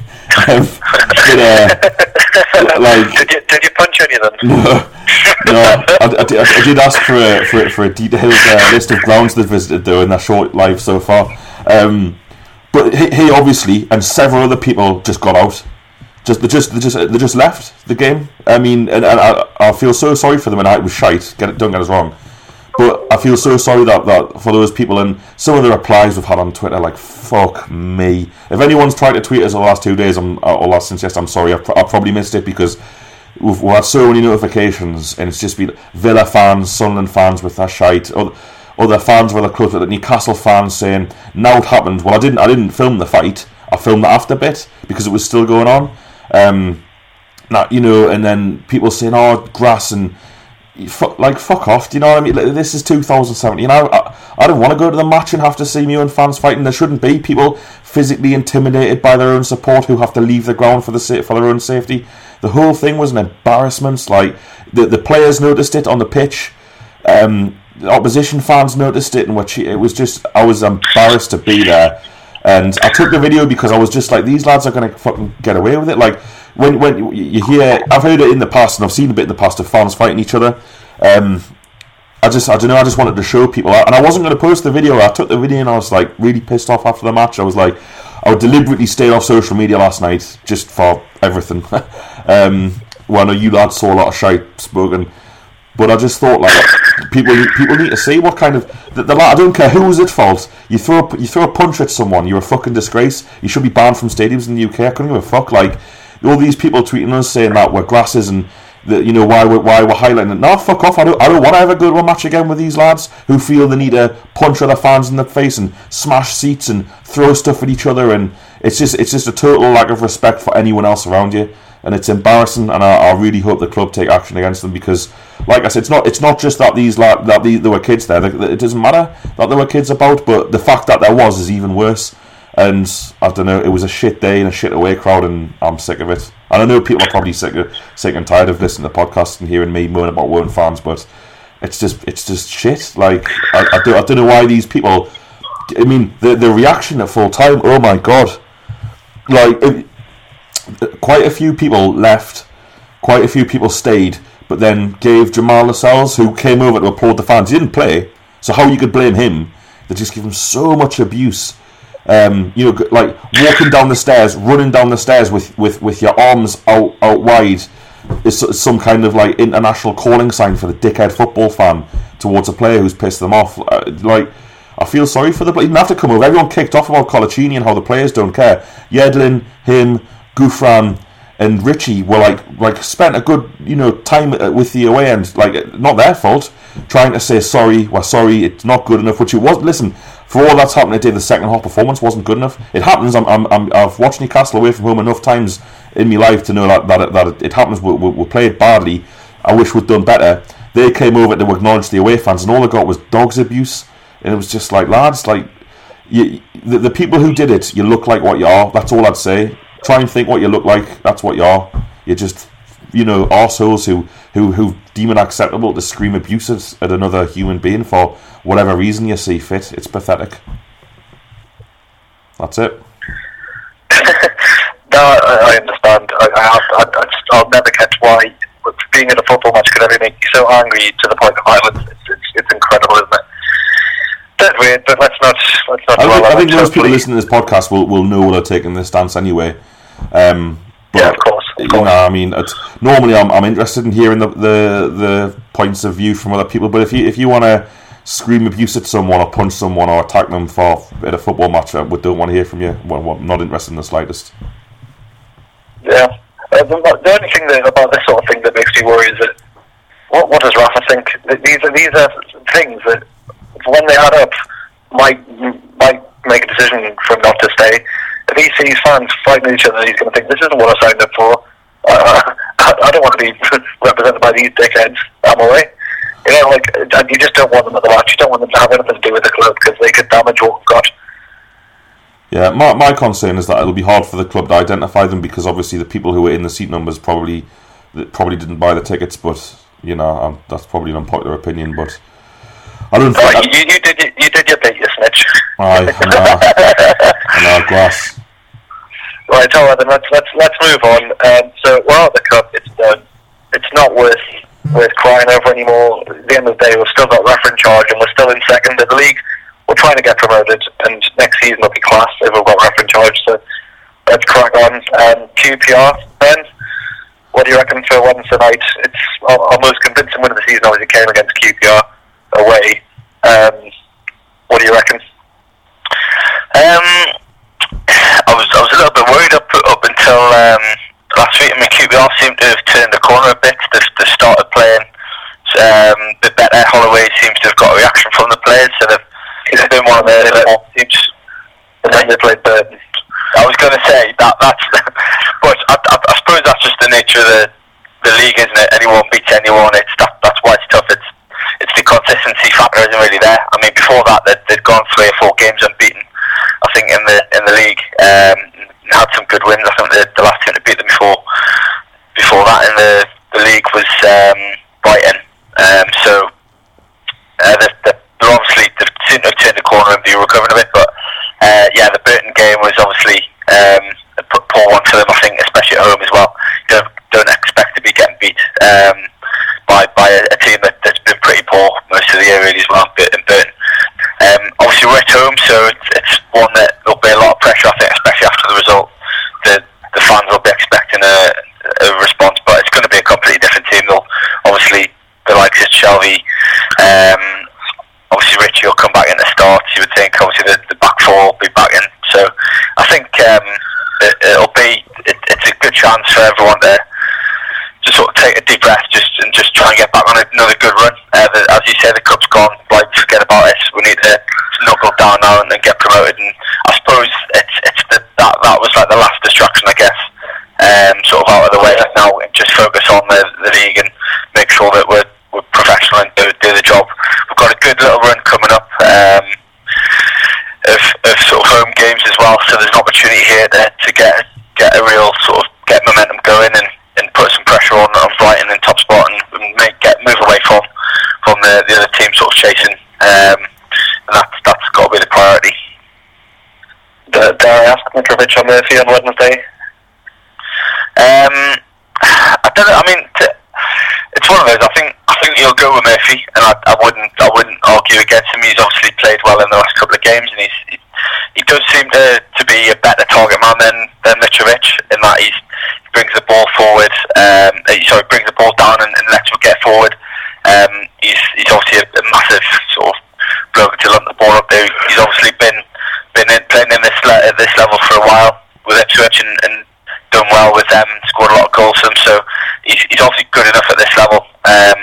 Um, but, uh, like, did you did you punch any of them? No, no I, I, did, I did ask for a for, for a detailed uh, list of grounds they've visited though in their short life so far. Um, but he, he obviously and several other people just got out. Just they just they just they just left the game. I mean, and, and I I feel so sorry for them. And I, it was shite. Get it? Don't get us wrong. But I feel so sorry that, that for those people and some of the replies we've had on Twitter, like, fuck me. If anyone's tried to tweet us the last two days I'm, or last since yesterday, I'm sorry. I, pr- I probably missed it because we've, we've had so many notifications and it's just been Villa fans, Sunderland fans with their shite, other, other fans with their clubs, the Newcastle fans saying, now it happened. Well, I didn't I didn't film the fight. I filmed the after bit because it was still going on. Um, now, you know, and then people saying, oh, grass and... Like, fuck off, do you know what I mean? Like, this is two thousand seventeen. You know, I, I don't want to go to the match and have to see Muir and fans fighting. There shouldn't be people physically intimidated by their own support who have to leave the ground for the for their own safety. The whole thing was an embarrassment. Like, the the players noticed it on the pitch. Um, the opposition fans noticed it, and were che- it was just I was embarrassed to be there. And I took the video because I was just like, these lads are going to fucking get away with it. Like, when when you hear, I've heard it in the past, and I've seen a bit in the past of fans fighting each other. Um, I just, I don't know, I just wanted to show people. And I wasn't going to post the video. I took the video and I was like really pissed off after the match. I was like, I deliberately stayed off social media last night just for everything. um, well, I know you lads saw a lot of shite spoken. But I just thought, like, people people need to see what kind of... The, the, I don't care who was at fault. You throw, a, you throw a punch at someone, you're a fucking disgrace. You should be banned from stadiums in the U K. I couldn't give a fuck. Like, all these people tweeting us saying that we're grasses and, that you know, why we're, why we're highlighting it. No, fuck off. I don't, I don't want to ever go to a match again with these lads who feel they need to punch other fans in the face and smash seats and throw stuff at each other. And it's just, it's just a total lack of respect for anyone else around you. And it's embarrassing, and I, I really hope the club take action against them because, like I said, it's not it's not just that these la- that these, there were kids there. It doesn't matter that there were kids about, but the fact that there was is even worse. And I don't know, it was a shit day and a shit away crowd, and I'm sick of it. And I know people are probably sick of, sick and tired of listening to podcasts and hearing me moan about Woden fans, but it's just it's just shit. Like I, I don't I don't know why these people. I mean, the the reaction at full time. Oh my god, like. It, Quite a few people left, quite a few people stayed, but then gave Jamal Lascelles, who came over to applaud the fans. He didn't play, so how you could blame him? They just gave him so much abuse Um, you know, like walking down the stairs, running down the stairs with, with, with your arms out, out wide is some kind of like international calling sign for the dickhead football fan towards a player who's pissed them off. Like, I feel sorry for the player. He didn't have to come over. Everyone kicked off about Colaccini and how the players don't care. Yedlin, him, Gouffran, and Richie were like like spent a good you know time with the away end, like not their fault, trying to say sorry, we're sorry, it's not good enough. Which it was. Listen, for all that's happened today, the second half performance wasn't good enough. It happens. I'm, I'm, I'm I've watched Newcastle away from home enough times in my life to know that that it, that it, it happens. We, we, we played badly. I wish we'd done better. They came over to acknowledge the away fans, and all they got was dogs abuse. And it was just like, lads, like you, the, the people who did it, you look like what you are. That's all I'd say. Try and think what you look like. That's what you are. You're just, you know, arseholes who who who deem it acceptable to scream abuses at another human being for whatever reason you see fit. It's pathetic. That's it. No, I, I understand. I, I, I, I just, I'll never catch why being in a football match could ever make you so angry to the point of violence. It's, it's, it's incredible, isn't it? That's weird, but let's not. Let's not I think, I think most people listening to this podcast will, will know we're taking this stance anyway. Um, but yeah, of course. Of you course. Know, I mean, it's, normally I'm I'm interested in hearing the, the the points of view from other people. But if you if you want to scream abuse at someone or punch someone or attack them for at a football match, we don't want to hear from you. Well, I'm not interested in the slightest. Yeah, uh, the, the only thing that, about this sort of thing that makes me worry is that what what does Rafa think? That these are these are things that, when they add up, might might make a decision for him not to stay. If he sees fans fighting each other, he's going to think, this isn't what I signed up for. Uh, I, I don't want to be represented by these dickheads. I'm away. You know, like, and you just don't want them at the match. You don't want them to have anything to do with the club because they could damage what we've got. Yeah, my my concern is that it'll be hard for the club to identify them because obviously the people who were in the seat numbers probably probably didn't buy the tickets. But you know, I'm, that's probably an unpopular opinion, but. I don't think oh, you, you did you did your bit, you snitch. Aye, nah, nah, glass. Right, all right then. Let's let's let's move on. Um, so we're out of the cup. It's done. It's not worth worth crying over anymore. At the end of the day, we've still got Rafa in charge, and we're still in second in the league. We're trying to get promoted, and next season will be class if we've got Rafa in charge. So let's crack on. Um, Q P R, then. What do you reckon for Wednesday night? It's our most convincing win of the season. Obviously, came against Q P R. Away, um, what do you reckon? Um, I was I was a little bit worried up up until um, last week. I mean, Q P R seemed to have turned the corner a bit. They've, they've started playing um, a bit better. Holloway seems to have got a reaction from the players, so they've, they've been one of their little teams. And then they played Burton. I was going to say that that's, but I, I, I suppose that's just the nature of the, the league, isn't it? Anyone beats anyone. It's that, that's why it's tough. It's It's the consistency factor isn't really there. I mean, before that, they'd, they'd gone three or four games unbeaten, I think, in the in the league. Um, had some good wins. I think the, the last team to beat them before before that in the, the league was um, Brighton. Um, so uh, they're, they're obviously they've seemed to have turned the corner and be recovering a bit. But uh, yeah, the Burton game was obviously um, a poor one for them. I think, especially at home as well. You don't, don't expect to be getting beat um, by by a, a team that. Most of the year really as well, but in Burton. Um, obviously we're at home, so it's, it's one that there'll be a lot of pressure, I think, especially after the result. The the fans will be expecting a, a response, but it's going to be a completely different team. They'll obviously the likes of Shelvey, um, obviously Richie will come back in the start. You would think obviously the, the back four will be back in. So I think um, it, it'll be it, it's a good chance for everyone to just sort of take a deep breath, just and just try and get back on another good run. Uh, the, as you say, the cup's gone. Like, forget about it. We need to knuckle down now and then get promoted. And I suppose it's it's the, that that was like the last distraction, I guess. Um, sort of out of the way like now, and just focus on the, the league and make sure that we're we're professional and do, do the job. We've got a good little run coming up um, of of sort of home games as well. So there's an opportunity here to to get get a real sort of get momentum going and. and put some pressure on, on Brighton and top spot and, and make, get move away from from the, the other team sort of chasing um, and that's, that's got to be the priority. Dare I ask Mitrovic or Murphy on Wednesday? Um, I don't know, I mean t- it's one of those. I think I think he'll go with Murphy and I, I wouldn't I wouldn't argue against him. He's obviously played well in the last couple of games and he's, he, he does seem to, to be a better target man than, than Mitrovic, in that he's, he brings the ball forward, um, sorry, brings the ball down and, and lets him get forward. Um, he's, he's obviously a, a massive sort of bloke to lump the ball up there. He's obviously been been in, playing in this le- at this level for a while with Ipswich and, and done well with them, scored a lot of goals for them, so he's, he's obviously good enough at this level. Um,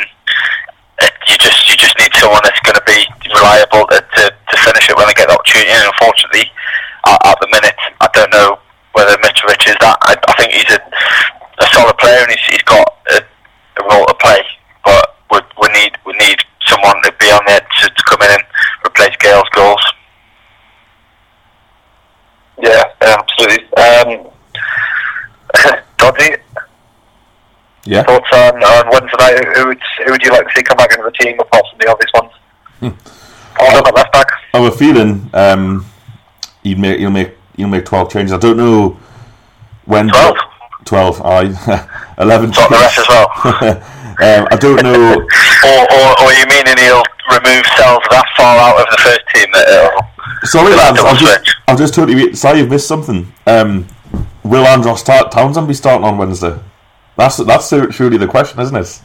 you just you just need someone that's going to be reliable to, to, to finish it when they get the opportunity, and unfortunately at, at the minute I don't know whether Mitrovic is that. I, I think he's a, a solid player and he's, he's got a, a role to play, but we, we need we need someone to be on there to, to come in and replace Gale's goals. Yeah, yeah, absolutely. Um, Dodgy. Yeah. Thoughts on, on Wednesday night? Who, who, would, who would you like to see come back into the team apart from the obvious ones? Hmm. Or not left back. I have a feeling um, he'll make he'll make he'll make twelve changes. I don't know when. Twelve. Twelve. I eleven. Not the rest as well. Um, I don't know. or, or, or you mean he'll remove Sells that far out of the first team? Sorry, lads. I've just, I've just totally. Sorry, you've missed something. Um, will Andros start, Townsend be starting on Wednesday? That's that's surely the question, isn't it?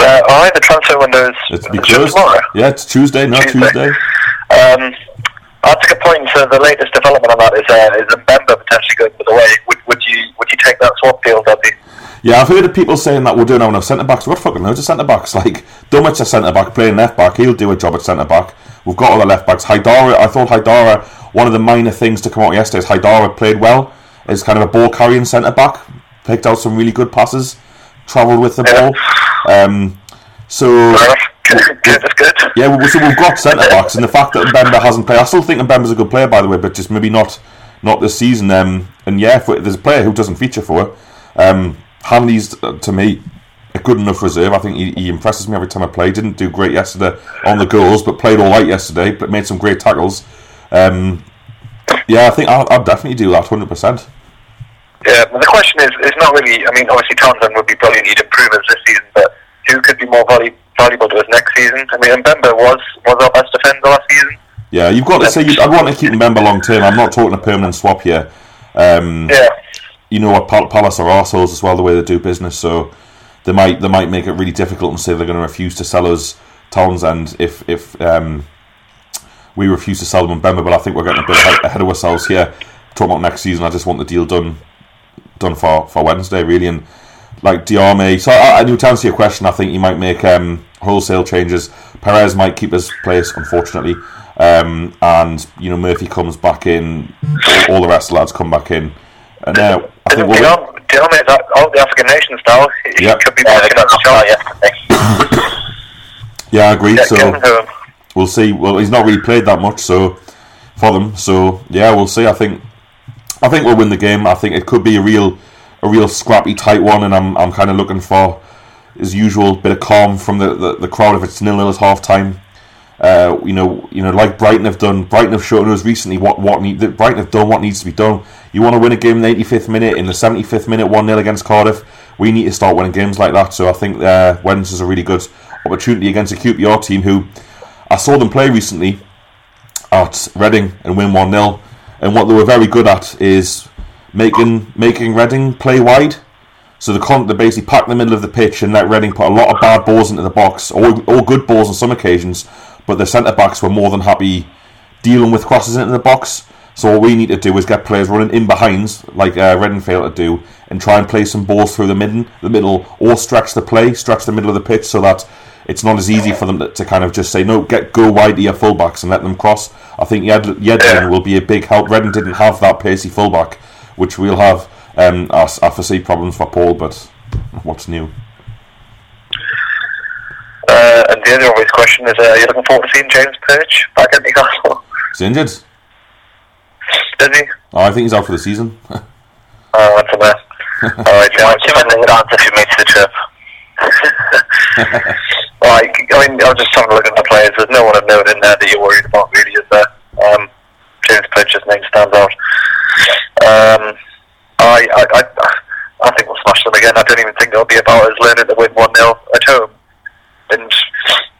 Uh, all right, the transfer window is it's closed tomorrow. Yeah, it's Tuesday, not Tuesday. Tuesday. Um, that's a good point. So the latest development on that is uh, is Mbemba potentially going for the way. Would, would you would you take that swap deal, Dudley? Yeah, I've heard of people saying that we don't have enough centre-backs. What fucking loads of centre-backs? Like, Dummets a centre-back, playing left-back, he'll do a job at centre-back. We've got all the left-backs. Haidara, I thought Haidara, one of the minor things to come out yesterday is Haidara played well. It's kind of a ball-carrying centre-back. Picked out some really good passes. Travelled with the ball. Um, so... Good, that's good. Yeah, so we've got centre-backs, and the fact that Mbemba hasn't played... I still think Mbemba's a good player, by the way, but just maybe not not this season. Um, and yeah, if there's a player who doesn't feature for it... Um, Hanley's, to me, a good enough reserve. I think he, he impresses me every time I play. Didn't do great yesterday on the goals, but played all right yesterday, but made some great tackles. Um, yeah, I think I'll, I'll definitely do that, one hundred percent. Yeah, but the question is, it's not really, I mean, obviously Townsend would be brilliant. He'd improve us this season, but who could be more valu- valuable to us next season? I mean, Mbemba was, was our best defender last season. Yeah, you've got to say, you, I want to keep Mbemba long term. I'm not talking a permanent swap here. Um, yeah. You know what, Palace are arseholes as well, the way they do business, so they might they might make it really difficult and say they're going to refuse to sell us Townsend if if um, we refuse to sell them Mbemba. But I think we're getting a bit ahead of ourselves here. Talking about next season, I just want the deal done done for, for Wednesday, really. And like Diarme, so I, I do to answer your question, I think he might make um, wholesale changes. Perez might keep his place, unfortunately, um, and you know Murphy comes back in, all the rest of the lads come back in. And now, uh, I think we'll Diarme is all the African nation style. He yep. could be back in that shot yesterday. Yeah, I agree. Yeah, so we'll see. Well, he's not really played that much, so for them. So yeah, we'll see. I think I think we'll win the game. I think it could be a real a real scrappy, tight one, and I'm I'm kind of looking for his usual bit of calm from the, the, the crowd if it's nil-nil at half time. Uh, you know, you know, like Brighton have done. Brighton have shown us recently what what need, Brighton have done what needs to be done. You want to win a game in the eighty-fifth minute, in the seventy-fifth minute, one-nil against Cardiff. We need to start winning games like that. So I think uh, Wednesday's a really good opportunity against a Q P R team who I saw them play recently at Reading and win one-nil. And what they were very good at is making making Reading play wide. So the con- they basically packed the middle of the pitch and let Reading put a lot of bad balls into the box, or all good balls on some occasions. But the centre-backs were more than happy dealing with crosses into the box. So all we need to do is get players running in behinds, like uh, Reading failed to do, and try and play some balls through the middle, the middle, or stretch the play, stretch the middle of the pitch, so that it's not as easy for them to, to kind of just say, no, get go wide to your full-backs and let them cross. I think Yedlin Yedlin will be a big help. Reading didn't have that pacey full-back, which we'll have. Um, I, I foresee problems for Paul, but what's new? Uh, and the other obvious question is, uh, are you looking forward to seeing James Perch back at Newcastle? He's injured. Is he? Oh, I think he's out for the season. Oh, that's a mess. Alright, yeah, I'm giving the dance if he makes the trip. Like, I mean, I was just having a look at the players. There's no one I've known in there that you're worried about, really, is there? Um, James Perch's name stands out. Um, I, I, I, I think we'll smash them again. I don't even think it'll be about us learning to win one-nil at home. And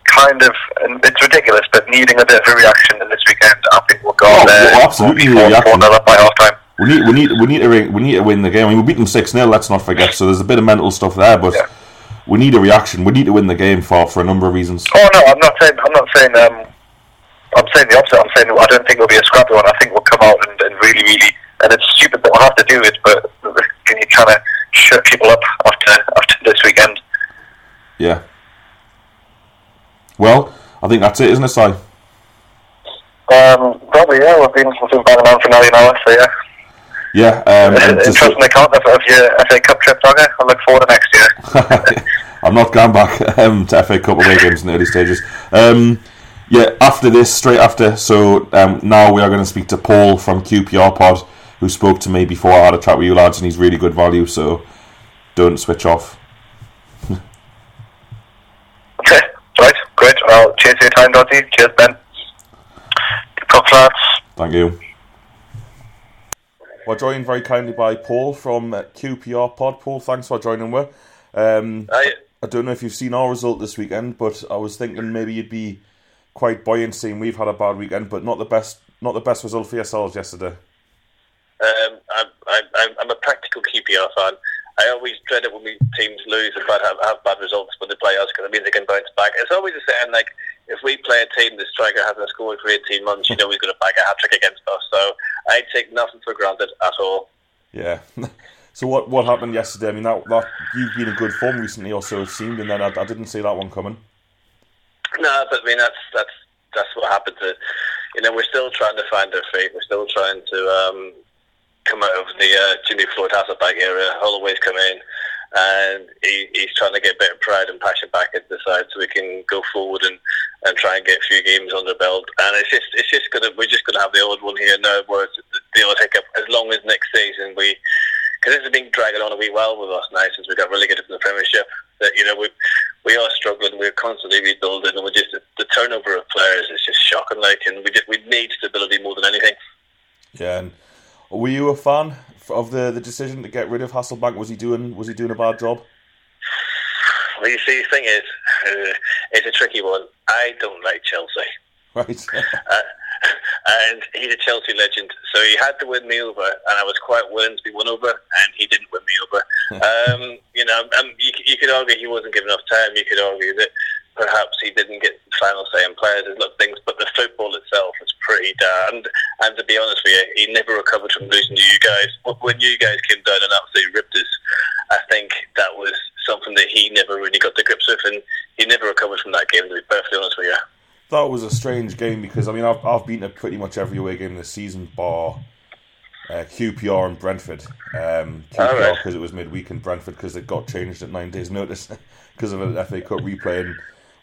kind of, and it's ridiculous, but needing a bit of a reaction in this weekend, I think we'll go oh, there. Well, absolutely, four, four, four nil by half time. We need, we need, we need to, re- we need to win the game. I mean, we beat them six nil. Let's not forget. So there's a bit of mental stuff there, but yeah. we need a reaction. We need to win the game for for a number of reasons. Oh no, I'm not saying. I'm not saying. Um, I'm saying the opposite. I'm saying I don't think it'll be a scrappy one. I think we'll come out and, and really, really. And it's stupid that we'll have to do it, but can you kind of shut people up after after this weekend? Yeah. Well, I think that's it, isn't it, Si? Um, probably, yeah. We've been, we've been banging around for nearly an hour, so yeah. Yeah. Um, interesting account of, of your F A Cup trip, Dogger. I look forward to next year. I'm not going back um, to F A Cup away games in the early stages. Um, yeah, after this, straight after, so um, now we are going to speak to Paul from Q P R Pod, who spoke to me before I had a chat with you lads, and he's really good value, so don't switch off. Okay. Right, great. Well, cheers for your time, Dottie. Cheers, Ben. Good talk, lads. Thank you. We're joined very kindly by Paul from Q P R Pod. Paul, thanks for joining us. Um, I don't know if you've seen our result this weekend, but I was thinking maybe you'd be quite buoyant seeing we've had a bad weekend, but not the best not the best result for yourselves yesterday. Um, I'm, I'm, I'm a practical Q P R fan. I always dread it when we teams lose and bad, have, have bad results for the players because it means they can bounce back. It's always the same, like, if we play a team, the striker hasn't scored for eighteen months, you know he's going to bag a hat-trick against us. So I take nothing for granted at all. Yeah. So what what happened yesterday? I mean, that, that you've been in good form recently or so it seemed, and then I, I didn't see that one coming. No, but I mean, that's, that's, that's what happened to... You know, we're still trying to find our feet. We're still trying to... Um, come out of the uh, Jimmy Floyd Hasselback era. Holloway's come in and he, he's trying to get a bit of pride and passion back at the side so we can go forward and, and try and get a few games under the belt. And it's just it's just gonna we're just gonna have the old one here now where it's the old hiccup as long as next season we because this has been dragging on a wee while with us now since we got relegated from the Premiership. That you know we we are struggling, we're constantly rebuilding, and we just the, the turnover of players is just shocking. Like and we just, we need stability more than anything. Yeah. And- Were you a fan of the, the decision to get rid of Hasselbank? Was he doing was he doing a bad job? Well, you see, the thing is, uh, it's a tricky one. I don't like Chelsea. Right. uh, and he's a Chelsea legend, so he had to win me over, and I was quite willing to be won over, and he didn't win me over. um, you know, um, you, you could argue he wasn't given enough time. You could argue that perhaps he didn't get the final say in players and look things, but the football itself is pretty damned. And to be honest with you, he never recovered from losing to you guys. When you guys came down and absolutely ripped us, I think that was something that he never really got to grips with, and he never recovered from that game, to be perfectly honest with you. That was a strange game because, I mean, I've, I've been to pretty much every away game this season, bar uh, Q P R and Brentford. Um, Q P R because right. It was midweek and Brentford because it got changed at nine days' notice because of an F A Cup replay. And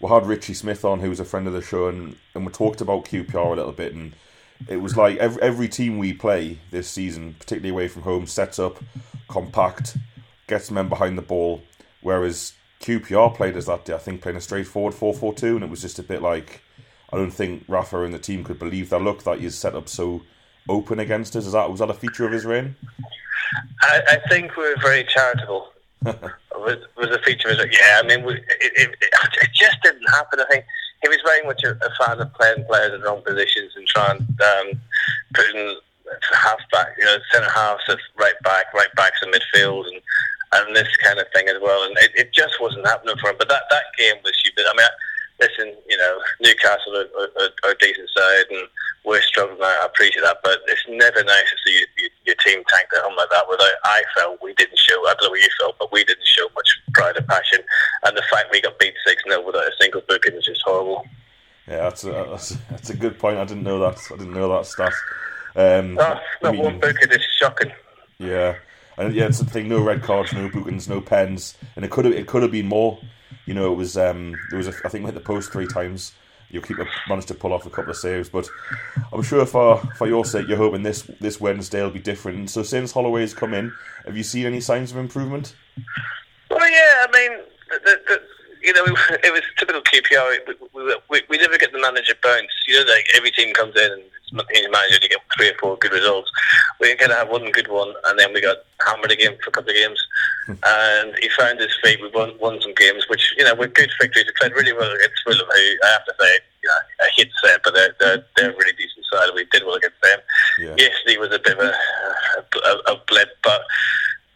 we had Richie Smith on, who was a friend of the show, and, and we talked about Q P R a little bit. And it was like every, every team we play this season, particularly away from home, sets up, compact, gets men behind the ball. Whereas Q P R played us that day, I think, playing a straightforward four four two. And it was just a bit like, I don't think Rafa and the team could believe their luck that he's set up so open against us. Is that, was that a feature of his reign? I, I think we were very charitable. was, was a feature was like, yeah I mean we, it, it, it just didn't happen. I think he was very much a, a fan of playing players in wrong positions and trying um, putting half back you know centre halves of right back right backs in midfield and, and this kind of thing as well, and it, it just wasn't happening for him. But that, that game was stupid. I mean I, listen you know Newcastle are, are, are a decent side and we're struggling. I appreciate that, but it's never nice to see you, you, your team tank at home like that. Without, I felt we didn't show. I don't know what you felt, but we didn't show much pride and passion. And the fact we got beat six nil without a single booking is just horrible. Yeah, that's a, that's, that's a good point. I didn't know that. I didn't know that stat. Um, oh, not I mean, one booking is shocking. Yeah, and yeah, it's the thing. No red cards, no bookings, no pens, and it could have it could have been more. You know, it was um, there was a, I think we hit the post three times. Your keeper managed to pull off a couple of saves, but I'm sure for, for your sake, you're hoping this this Wednesday will be different. So since Holloway's come in, have you seen any signs of improvement? Well, yeah, I mean, the, the, you know, it was typical Q P R. We, we, we, we never get the manager bounce. You know, like every team comes in and it's manager to get three or four good results. We kind of have one good one, and then we got hammered again for a couple of games. and he found his feet. We won, won some games, which, you know, were good victories. He played really well against Fulham, who, I have to say, you know, I hate to say it, but they're, they're, they're a really decent side, and we did well against them. Yeah. Yesterday was a bit of a, a, a blip, but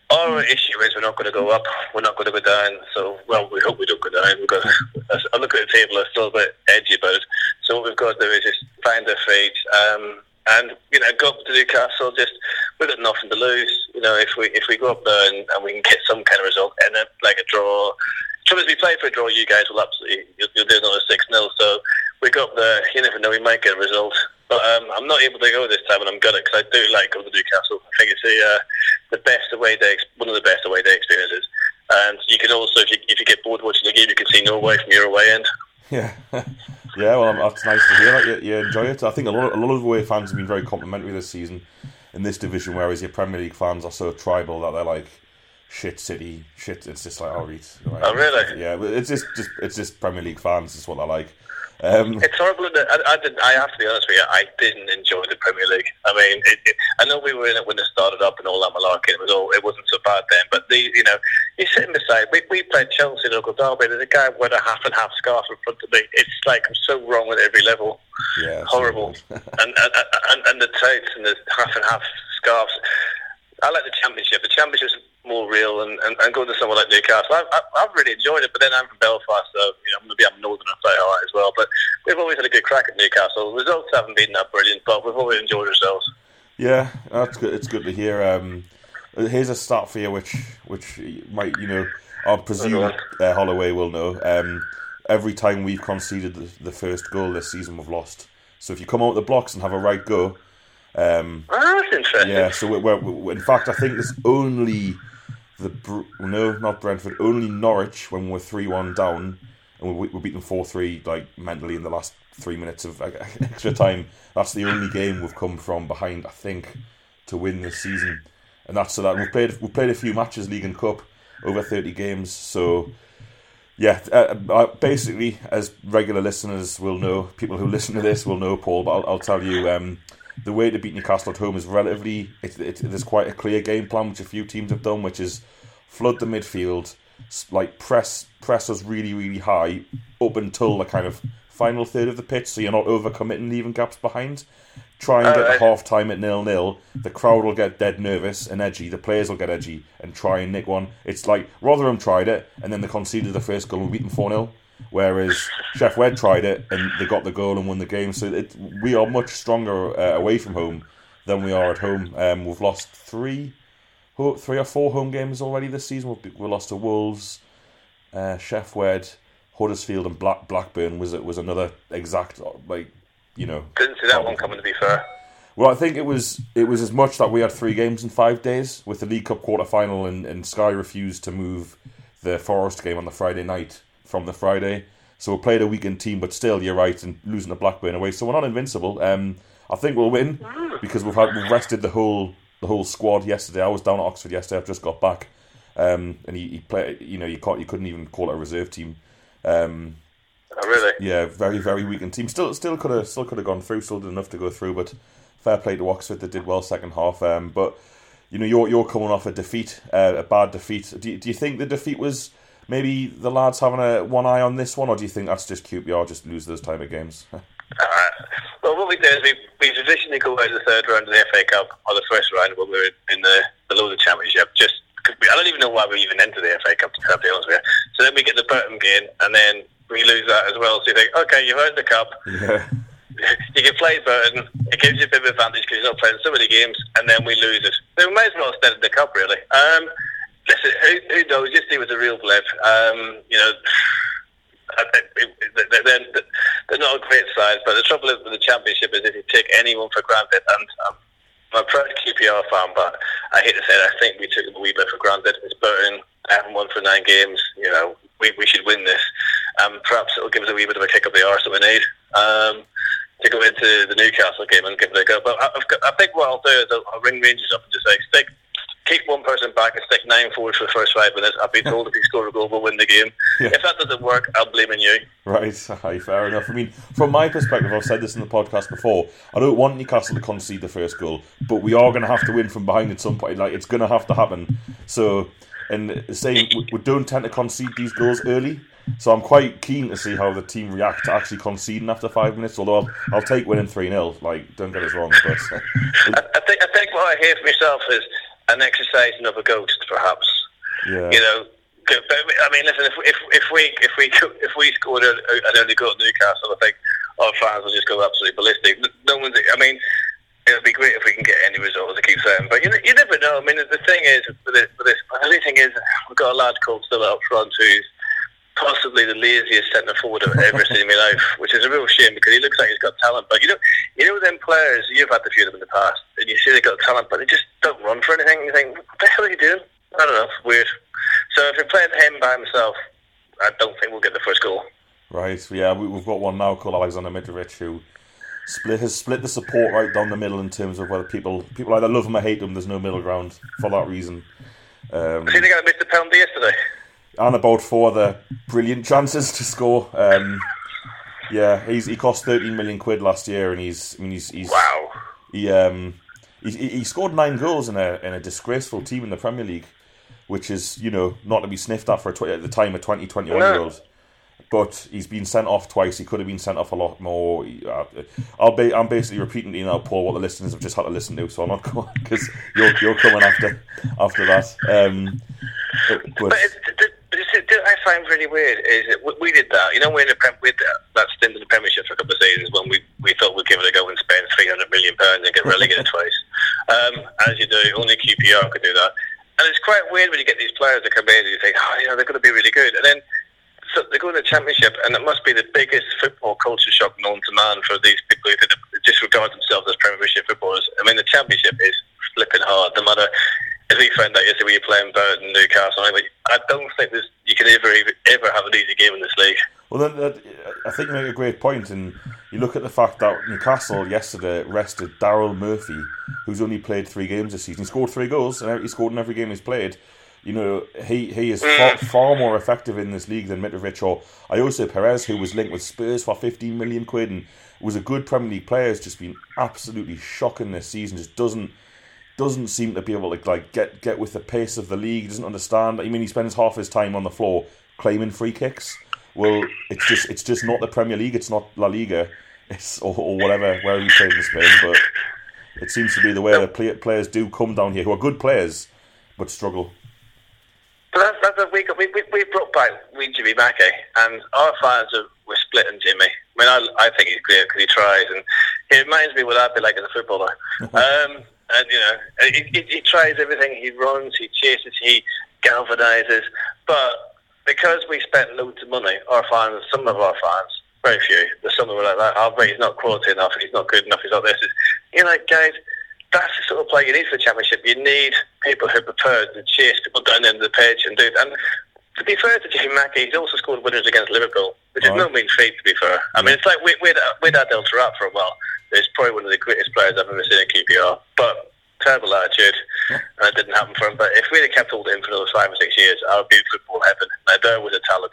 our issue is we're not going to go up, we're not going to go down. So, well, we hope we don't go down. We've got, I look at the table, I'm still a bit edgy about it. So what we've got to do is just find our feet, um, and, you know, go up to Newcastle. Just, we've got nothing to lose. You know, if we if we go up there and, and we can get some kind of result, and then like a draw. So as we play for a draw, you guys will absolutely, you'll, you'll do another six nil. So we go up there, you never know, we might get a result. But um, I'm not able to go this time, and I'm gutted because I do like going to Newcastle. I think it's the uh, the best away day, one of the best away day experiences. And you can also, if you if you get bored watching the game, you can see Norway from your away end. Yeah, yeah. Well, that's nice to hear. Like, you, you enjoy it. I think a lot of, a lot of away fans have been very complimentary this season in this division, whereas your Premier League fans are so tribal that they're like, shit City, shit. It's just like, I'll read. Like, oh, really? Yeah, it's just, just it's just Premier League fans. It's what I like. Um, it's horrible. I, I didn't. I have to be honest with you. I didn't enjoy the Premier League. I mean, it, it, I know we were in it when it started up and all that malarkey. It was all. It wasn't so bad then. But the, you know, you're sitting beside. We, we played Chelsea local derby. There's a guy with a half and half scarf in front of me. It's like I'm so wrong at every level. Yeah, horrible. and, and and and the tights and the half and half scarves. I like the Championship. The Championship's more real, and, and, and going to somewhere like Newcastle, I, I, I've really enjoyed it. But then I'm from Belfast, so, you know, maybe I'm northern and play all right as well. But we've always had a good crack at Newcastle. The results haven't been that brilliant, but we've always enjoyed ourselves. Yeah, that's good. It's good to hear. Um, here's a stat for you, which which might, you know, I presume uh, Holloway will know. Um, every time we've conceded the, the first goal this season, we've lost. So if you come out the blocks and have a right go. Um, oh, that's interesting. Yeah, so we're, we're, we're, in fact, I think there's only the no, not Brentford, only Norwich when we're three one down, and we, we're beaten four three like mentally in the last three minutes of like, extra time. That's the only game we've come from behind, I think, to win this season, and that's so that we've played we played a few matches, League and Cup, over thirty games. So yeah, uh, basically, as regular listeners will know, people who listen to this will know, Paul. But I'll, I'll tell you. Um, The way to beat Newcastle at home is relatively... It, it, there's quite a clear game plan, which a few teams have done, which is flood the midfield, like press press us really, really high up until the kind of final third of the pitch, so you're not overcommitting, leaving gaps behind. Try and get the half-time at nil nil. The crowd will get dead nervous and edgy. The players will get edgy and try and nick one. It's like Rotherham tried it, and then they conceded the first goal and we beat them four nil. Whereas Chef Wed tried it and they got the goal and won the game. So it, we are much stronger uh, away from home than we are at home. Um, we've lost three, three or four home games already this season. We we lost to Wolves, uh, Chef Wed, Huddersfield, and Black, Blackburn was was another exact, like, you know. Didn't see that one coming, to be fair. Well, I think it was it was as much that we had three games in five days with the League Cup quarter final, and, and Sky refused to move the Forest game on the Friday night. From the Friday, so we played a weekend team, but still, you're right, and losing to Blackburn away, so we're not invincible. Um, I think we'll win because we've had we've rested the whole the whole squad yesterday. I was down at Oxford yesterday. I've just got back, um, and he, he played. You know, you can't, you couldn't even call it a reserve team. Um, oh, really? Yeah, very very weekend team. Still still could have still could have gone through. Still did enough to go through, but fair play to Oxford. They did well second half. Um, but you know, you're you're coming off a defeat, uh, a bad defeat. Do do you think the defeat was? Maybe the lads having a one eye on this one, or do you think that's just Q P R just lose those type of games? uh, well, what we do is we, we traditionally go out in the third round of the F A Cup, or the first round when we were in the below the Championship. Just cause we, I don't even know why we even entered the F A Cup, to be honest with you. So then we get the Burton game, and then we lose that as well. So you think, okay, you've earned the cup. Yeah. You can play Burton. It gives you a bit of advantage because you're not playing so many games, and then we lose it. So we might as well have started the cup, really. Um, Listen, who, who knows? Yesterday it was a real blip. Um, you know, they're, they're, they're not a great side, but the trouble with the Championship is if you take anyone for granted, and um, I'm a proud Q P R fan, but I hate to say it, I think we took them a wee bit for granted. It's Burton, I haven't won for nine games. You know, we we should win this. Um, perhaps it'll give us a wee bit of a kick up the arse that we need um, to go into the Newcastle game and give it a go. But I've got, I think what I'll do is I'll, I'll ring Rangers up and just say, stick. Keep one person back and stick nine forward for the first five minutes. I've been told if you score a goal, we'll win the game. Yeah. If that doesn't work, I'm blaming you. Right, aye, fair enough. I mean, from my perspective, I've said this in the podcast before, I don't want Newcastle to concede the first goal, but we are going to have to win from behind at some point. Like, it's going to have to happen. So, and say we don't tend to concede these goals early. So I'm quite keen to see how the team react to actually conceding after five minutes. Although I'll, I'll take winning three nil. Like, don't get us wrong. But I think I think what I hear for myself is an exercising of a ghost, perhaps. Yeah. You know, but, I mean, listen. If, if if we if we if we scored an early goal at Newcastle, I think our fans will just go absolutely ballistic. No one's. I mean, it would be great if we can get any result, as I keep saying. But you, you never know. I mean, the thing is, with this, with this, the only thing is, we've got a lad called Phil out front who's possibly the laziest centre forward I've ever seen in my life, which is a real shame because he looks like he's got talent. But you know, you know them players, you've had a few of them in the past, and you see they've got talent, but they just don't run for anything. You think, what the hell are you doing? I don't know, weird. So if you're playing him by himself, I don't think we'll get the first goal. Right, yeah, we've got one now called Alexander Mitrovic who split, has split the support right down the middle in terms of whether people people either love him or hate him. There's no middle ground for that reason. Um, I think they got missed a penalty yesterday. And about four other brilliant chances to score. Um, yeah, he's, he cost thirteen million quid last year, and he's I mean he's, he's wow. He um he, he scored nine goals in a in a disgraceful team in the Premier League, which is, you know, not to be sniffed at for a tw- at the time a twenty twenty one year old. But he's been sent off twice. He could have been sent off a lot more. I'll be I'm basically repeating to you now, Paul, what the listeners have just had to listen to. So I'm not going because you're you're coming after after that. Um, but. but I find really weird is that we did that. You know, we're in the prem- we did that stint in the Premiership for a couple of seasons when we, we thought we'd give it a go and spend three hundred million pounds and get relegated twice. Um, as you do, only Q P R could do that. And it's quite weird when you get these players that come in and you think, oh, you know, they're going to be really good. And then so they go to the Championship, and it must be the biggest football culture shock known to man for these people who disregard themselves as Premiership footballers. I mean, the Championship is flipping hard, no matter... As we found out yesterday, we were playing Burton, Newcastle. I don't think there's, you can ever ever have an easy game in this league. Well, then that, I think you make a great point, and you look at the fact that Newcastle yesterday rested Darrell Murphy, who's only played three games this season. He scored three goals, and he scored in every game he's played. You know, he, he is mm. far, far more effective in this league than Mitrovic or Ayoze Perez, who was linked with Spurs for fifteen million quid and was a good Premier League player. Has just been absolutely shocking this season. Just doesn't. Doesn't seem to be able to like get, get with the pace of the league. He doesn't understand. I mean, he spends half his time on the floor claiming free kicks. Well, it's just it's just not the Premier League. It's not La Liga, it's or, or whatever where he's playing in Spain. But it seems to be the way that play, players do come down here, who are good players but struggle. But that's, that's we, we we we brought back we Jimmy Mackey, and our fans are, were split on Jimmy. I mean, I I think he's great because he tries, and he reminds me what I'd be like as a footballer. Um, And, you know, he, he, he tries everything. He runs, he chases, he galvanises. But because we spent loads of money, our fans, some of our fans, very few, there's some that were like that, oh, but he's not quality enough, he's not good enough, he's not this. It's, you know, guys, that's the sort of play you need for the Championship. You need people who are prepared to chase people down into the pitch and do that. And to be fair to Jimmy Mackey, he's also scored winners against Liverpool, which is right. No mean feat, to be fair. I mean, it's like we, we'd, we'd had El Tarap for a while. He's probably one of the greatest players I've ever seen at Q P R, but terrible attitude, and it didn't happen for him. But if we'd have kept hold of him for another five or six years, I would be in football heaven. Now, there was a talent.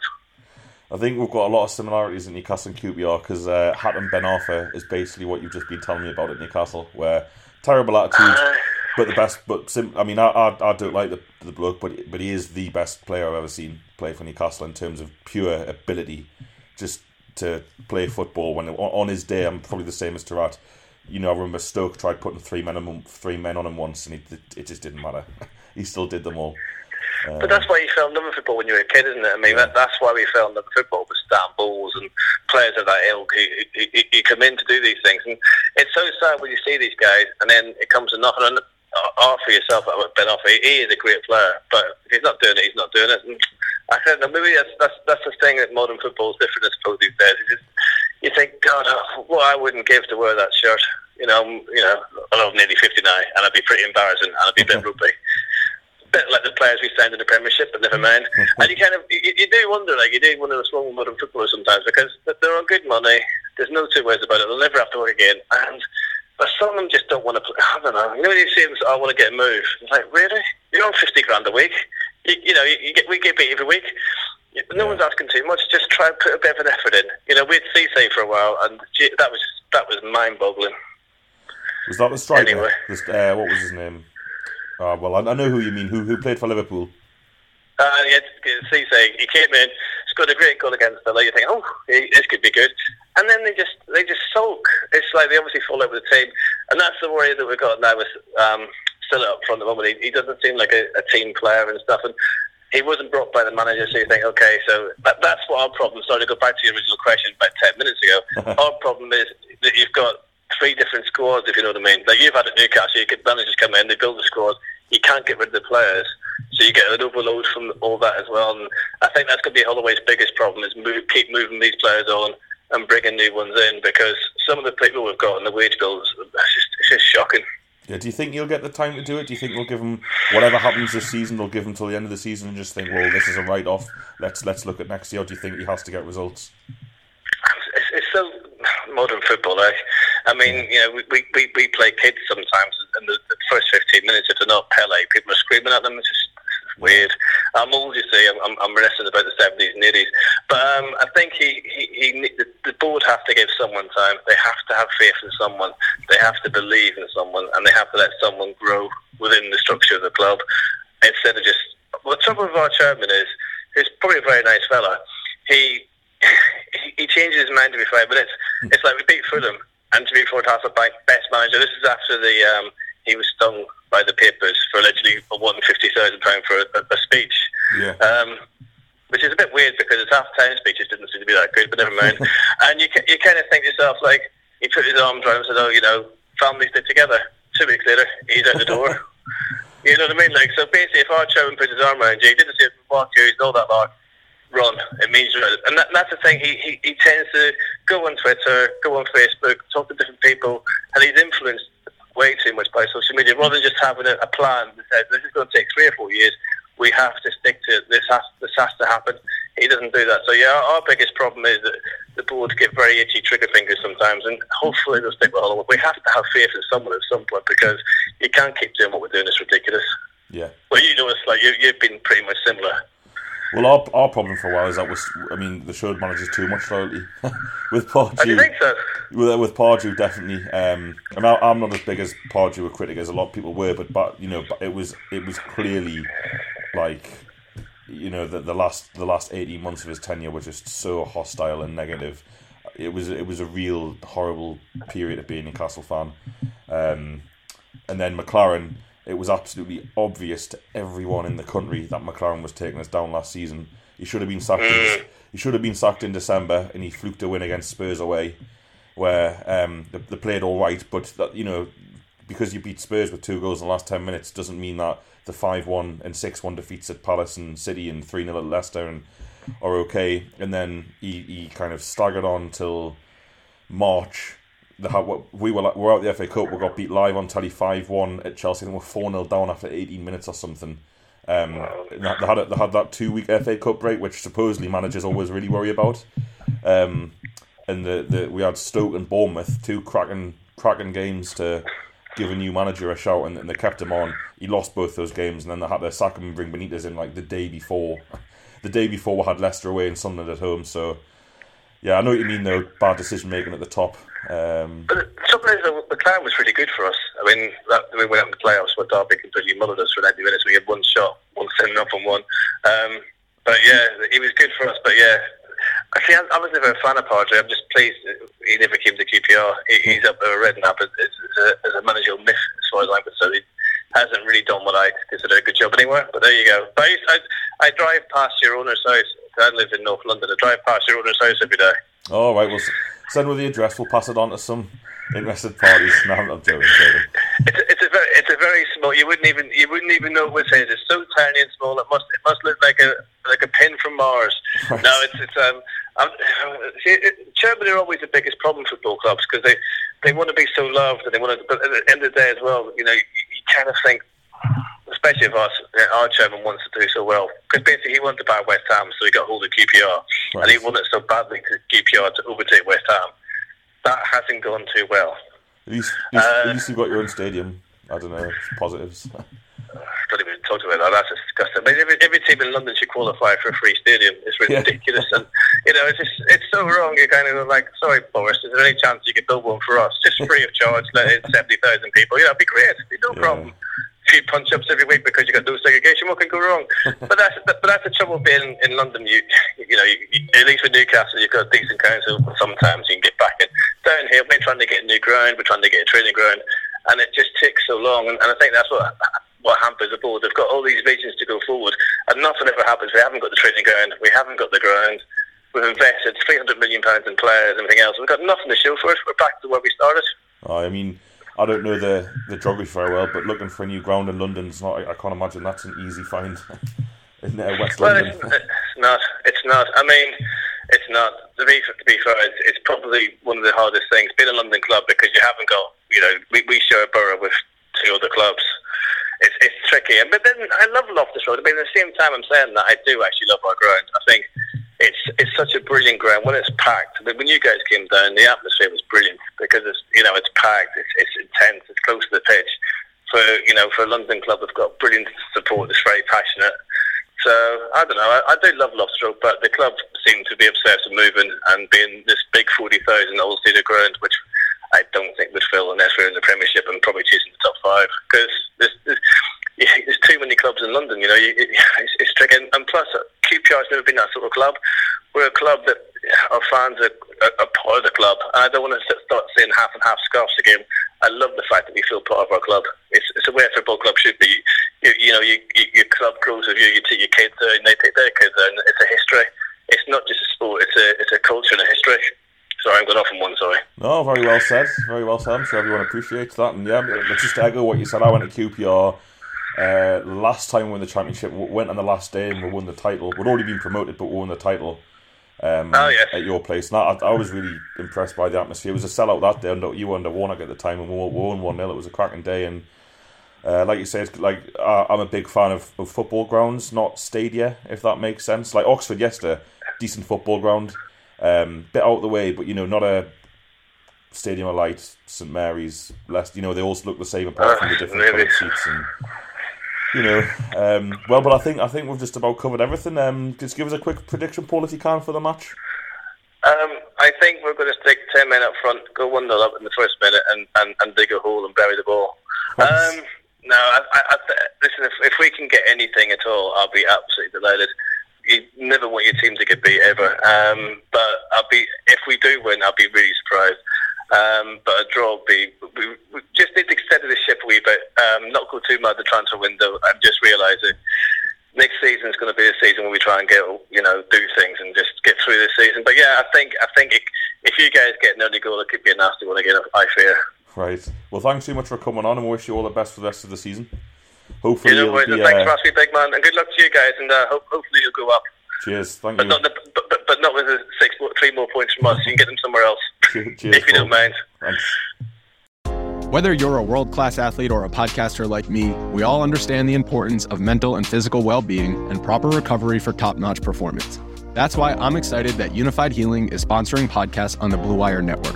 I think we've got a lot of similarities in Newcastle and Q P R, because uh, Hatem Ben Arfa is basically what you've just been telling me about at Newcastle, where terrible attitude, uh, but the best. But sim- I mean, I, I, I don't like the, the bloke, but but he is the best player I've ever seen play for Newcastle in terms of pure ability. Just to play football when on his day, I'm probably the same as Tarat. You know, I remember Stoke tried putting three men on him, three men on him once, and it, it just didn't matter. He still did them all. But um, that's why you fell in love with football when you were a kid, isn't it? I mean, yeah. that, that's why we fell in love with football, with Stan Balls and players of that ilk who, who, who come in to do these things. And it's so sad when you see these guys, and then it comes to nothing. And Arthur for yourself, Ben Arthur, he is a great player, but if he's not doing it, he's not doing it. And, I don't know, maybe that's, that's that's the thing that modern football is different, I suppose, these days. Just, you think, God, oh, what I wouldn't give to wear that shirt. You know, I'm, you know, I'm nearly fifty now, and I'd be pretty embarrassing, and I'd be a bit rugby. A bit like the players we signed in the Premiership, but never mind. And you kind of, you, you do wonder, like, you do wonder what's wrong with modern footballers sometimes, because they're on good money, there's no two ways about it, they'll never have to work again, and but some of them just don't want to play. I don't know, you know when you see them, I want to get a move. It's like, really? You're on fifty grand a week. You, you know, you, you get, we get beat every week. No yeah. one's asking too much. Just try and put a bit of an effort in. You know, we had Cissé for a while, and that was that was mind-boggling. Was that the striker? Anyway. This, uh, what was his name? Uh, well, I, I know who you mean. Who who played for Liverpool? Uh, yeah, Cisse, he came in, scored a great goal against Villa. You think, oh, this could be good, and then they just they just sulk. It's like they obviously fall over the team, and that's the worry that we've got now with um, Stiller up front at the moment. He, he doesn't seem like a, a team player and stuff, and he wasn't brought by the manager. So you think, okay, so that, that's what our problem. Sorry to go back to your original question about ten minutes ago. Our problem is that you've got three different squads, if you know what I mean. Like you've had at Newcastle, you could managers come in, they build the squad. You can't get rid of the players, so you get an overload from all that as well. And I think that's going to be Holloway's biggest problem: is move, keep moving these players on and bringing new ones in, because some of the people we've got in the wage bills, that's just, it's just shocking. Yeah, do you think he'll get the time to do it? Do you think we'll give him whatever happens this season? They'll give him till the end of the season and just think, well, this is a write-off. Let's let's look at next year. Or do you think he has to get results? It's, it's so modern football. Like, I mean, you know, we, we, we play kids sometimes, and the, the first fifteen minutes, if they're not Pele, people are screaming at them. It's just weird. I'm old, you see. I'm, I'm, I'm reminiscing about the seventies and eighties. But um, I think he, he, he the, the board have to give someone time. They have to have faith in someone. They have to believe in someone, and they have to let someone grow within the structure of the club instead of just. Well, the trouble with our chairman is, he's probably a very nice fella. He he changes his mind every five minutes. It's like we beat Fulham. And to be for Castle Bank, best manager. This is after the um, he was stung by the papers for allegedly won fifty thousand pounds for a, a speech, yeah. um, which is a bit weird because his half-time speeches didn't seem to be that good. But never mind. And you you kind of think to yourself, like, he put his arms around him and said, "Oh, you know, families stick together." Two weeks later, he's out the door. You know what I mean? Like, so basically, if our chairman put his arm around you, he didn't see it from Pardew, he's all that bar. Run. It means, and that, that's the thing. He, he he tends to go on Twitter, go on Facebook, talk to different people, and he's influenced way too much by social media. Rather than just having a, a plan that says this is going to take three or four years, we have to stick to it. This has this has to happen. He doesn't do that. So yeah, our, our biggest problem is that the board get very itchy trigger fingers sometimes, and hopefully they'll stick with Holloway. We have to have faith in someone at some point because you can't keep doing what we're doing. It's ridiculous. Yeah. Well, you know, it's like you, you've been pretty much similar. Well, our our problem for a while is that was I mean the showed managers too much lately with Pardew. I think so. With, with Pardew, definitely. Um, and I, I'm not as big as Pardew a critic as a lot of people were, but but you know, it was it was clearly like you know the, the last the last eighteen months of his tenure were just so hostile and negative. It was it was a real horrible period of being a Newcastle fan, um, and then McLaren. It was absolutely obvious to everyone in the country that McLaren was taking us down last season. He should have been sacked. In, he should have been sacked in December, and he fluked a win against Spurs away, where um, they, they played all right. But that, you know, because you beat Spurs with two goals in the last ten minutes, doesn't mean that the five one and six one defeats at Palace and City and three nil at Leicester and are okay. And then he, he kind of staggered on till March. The, we were like, we're out the F A Cup. We got beat live on telly five one at Chelsea, and we're four nil down after eighteen minutes or something. Um, they had a, they had that two week F A Cup break, which supposedly managers always really worry about. Um, and the, the we had Stoke and Bournemouth, two cracking cracking games to give a new manager a shout, and, and they kept him on. He lost both those games, and then they had to sack him and bring Benitez in like the day before. The day before we had Leicester away and Sunderland at home, so. Yeah, I know what you mean, though, bad decision-making at the top. Um, but the trouble is, that McLaren was really good for us. I mean, that, we went up in the playoffs where Derby completely mullered us for ninety minutes. We had one shot, one sending off on one. Um, but yeah, he was good for us. But yeah, actually, I was never a fan of Pardew. I'm just pleased he never came to Q P R. He, he's up there at Redknapp as, as, as a managerial myth, as far as I'm concerned. He hasn't really done what I consider a good job anywhere. But there you go. But I, I, I drive past your owner's house. I live in North London. I drive past your owner's house every day. Oh, right. Well, send with the address. We'll pass it on to some interested parties. No, I'm joking. It's, it's a very, it's a very small. You wouldn't even, you wouldn't even know what it is. It's so tiny and small. It must, it must look like a, like a pin from Mars. Right. No, it's, it's um. I'm, see, it, Germany are always the biggest problem for football clubs because they, they want to be so loved and they want to. But at the end of the day, as well, you know, you, you kind of think. Especially if our, our chairman wants to do so well. Because basically he wanted to buy West Ham, so he got hold of Q P R. Right. And he wanted so badly to Q P R to overtake West Ham. That hasn't gone too well. At least, at least, uh, at least you've got your own stadium. I don't know, positives. I don't even talk about that. That's disgusting. I mean, every, every team in London should qualify for a free stadium. It's ridiculous, yeah. And you know, it's just, it's so wrong. You're kind of like, sorry, Boris. Is there any chance you could build one for us, just free of charge? Let it seventy thousand people. Yeah, it'd be great. It'd be no yeah. problem. few punch-ups every week because you've got no segregation. What can go wrong? But that's but that's the trouble being in London. You you know, you, you, at least with Newcastle, you've got a decent council. Sometimes you can get back in. Down here, we're trying to get a new ground. We're trying to get a training ground. And it just takes so long. And, and I think that's what what hampers the board. They've got all these regions to go forward. And nothing ever happens. We haven't got the training ground. We haven't got the ground. We've invested three hundred million pounds in players and everything else. We've got nothing to show for it. We're back to where we started. Oh, I mean, I don't know the, the geography very well, but looking for a new ground in London's not. I, I can't imagine that's an easy find in uh, West well, London. It's, it's not. It's not. I mean, it's not. To be, to be fair, it's, it's probably one of the hardest things, being a London club, because you haven't got, you know, we, we share a borough with two other clubs. It's it's tricky. But then I love Loftus Road. I mean, at the same time I'm saying that, I do actually love our ground. I think it's it's such a brilliant ground when it's packed. I mean, when you guys came down, the atmosphere was brilliant because it's you know it's packed, it's it's intense, it's close to the pitch. For you know for a London club, they've got brilliant support. It's very passionate. So I don't know. I, I do love Loftus Road, but the club seems to be obsessed with moving and being this big forty thousand old seater ground, which I don't think would fill unless we're in the Premiership and probably chasing the top five because there's, there's, there's too many clubs in London. You know, you, it, it's, it's tricky. And plus, Q P R's never been that sort of club. We're a club that our fans are, are, are part of the club. I don't want to start saying half and half scarves again. I love the fact that we feel part of our club. It's, it's the way a football club should be. You, you know, you, you, your club grows with you. You take your kids there, and they take their kids there. And it's a history. It's not just a sport. It's a it's a culture and a history. Sorry, I'm going off on one, sorry. No, very well said. Very well said. I'm sure everyone appreciates that. And yeah, just to echo what you said, I went to Q P R uh, last time we won the championship. We went on the last day and we won the title. We'd already been promoted, but we won the title um, oh, yes. at your place. And I, I was really impressed by the atmosphere. It was a sellout that day. And you were under Warnock at the time and we won one nil. It was a cracking day. And uh, like you said, like, I, I'm a big fan of, of football grounds, not stadia, if that makes sense. Like Oxford yesterday, decent football ground. Um, bit out of the way, but you know, not a Stadium of Light, Saint Mary's, Leicester. You know, they all look the same apart from the different uh, coloured seats. And you know, um, well, but I think I think we've just about covered everything. Um, just give us a quick prediction, Paul, if you can, for the match. Um, I think we're going to stick ten men up front, go one nil up in the first minute, and, and, and dig a hole and bury the ball. Um, no, I, I, I, listen, if, if we can get anything at all, I'll be absolutely delighted. You never want your team to get beat ever, um, but I'll be if we do win, I'll be really surprised. Um, but a draw would be we, we just need to steady the ship a wee bit, um, not go too mad the transfer window. I'm just realising next season is going to be a season where we try and get you know do things and just get through this season. But yeah, I think I think it, if you guys get an early goal, it could be a nasty one again. I fear. Right. Well, thanks so much for coming on, and we wish you all the best for the rest of the season. Hopefully, you know, be, thanks uh, for asking, big man, and good luck to you guys. And uh, hope, hopefully, you'll go up. Cheers, thank but you. Not the, but, but, but not with the six, three more points from us. You can get them somewhere else, cheers, if you don't mind. Thanks. Whether you're a world-class athlete or a podcaster like me, we all understand the importance of mental and physical well-being and proper recovery for top-notch performance. That's why I'm excited that Unified Healing is sponsoring podcasts on the Blue Wire Network.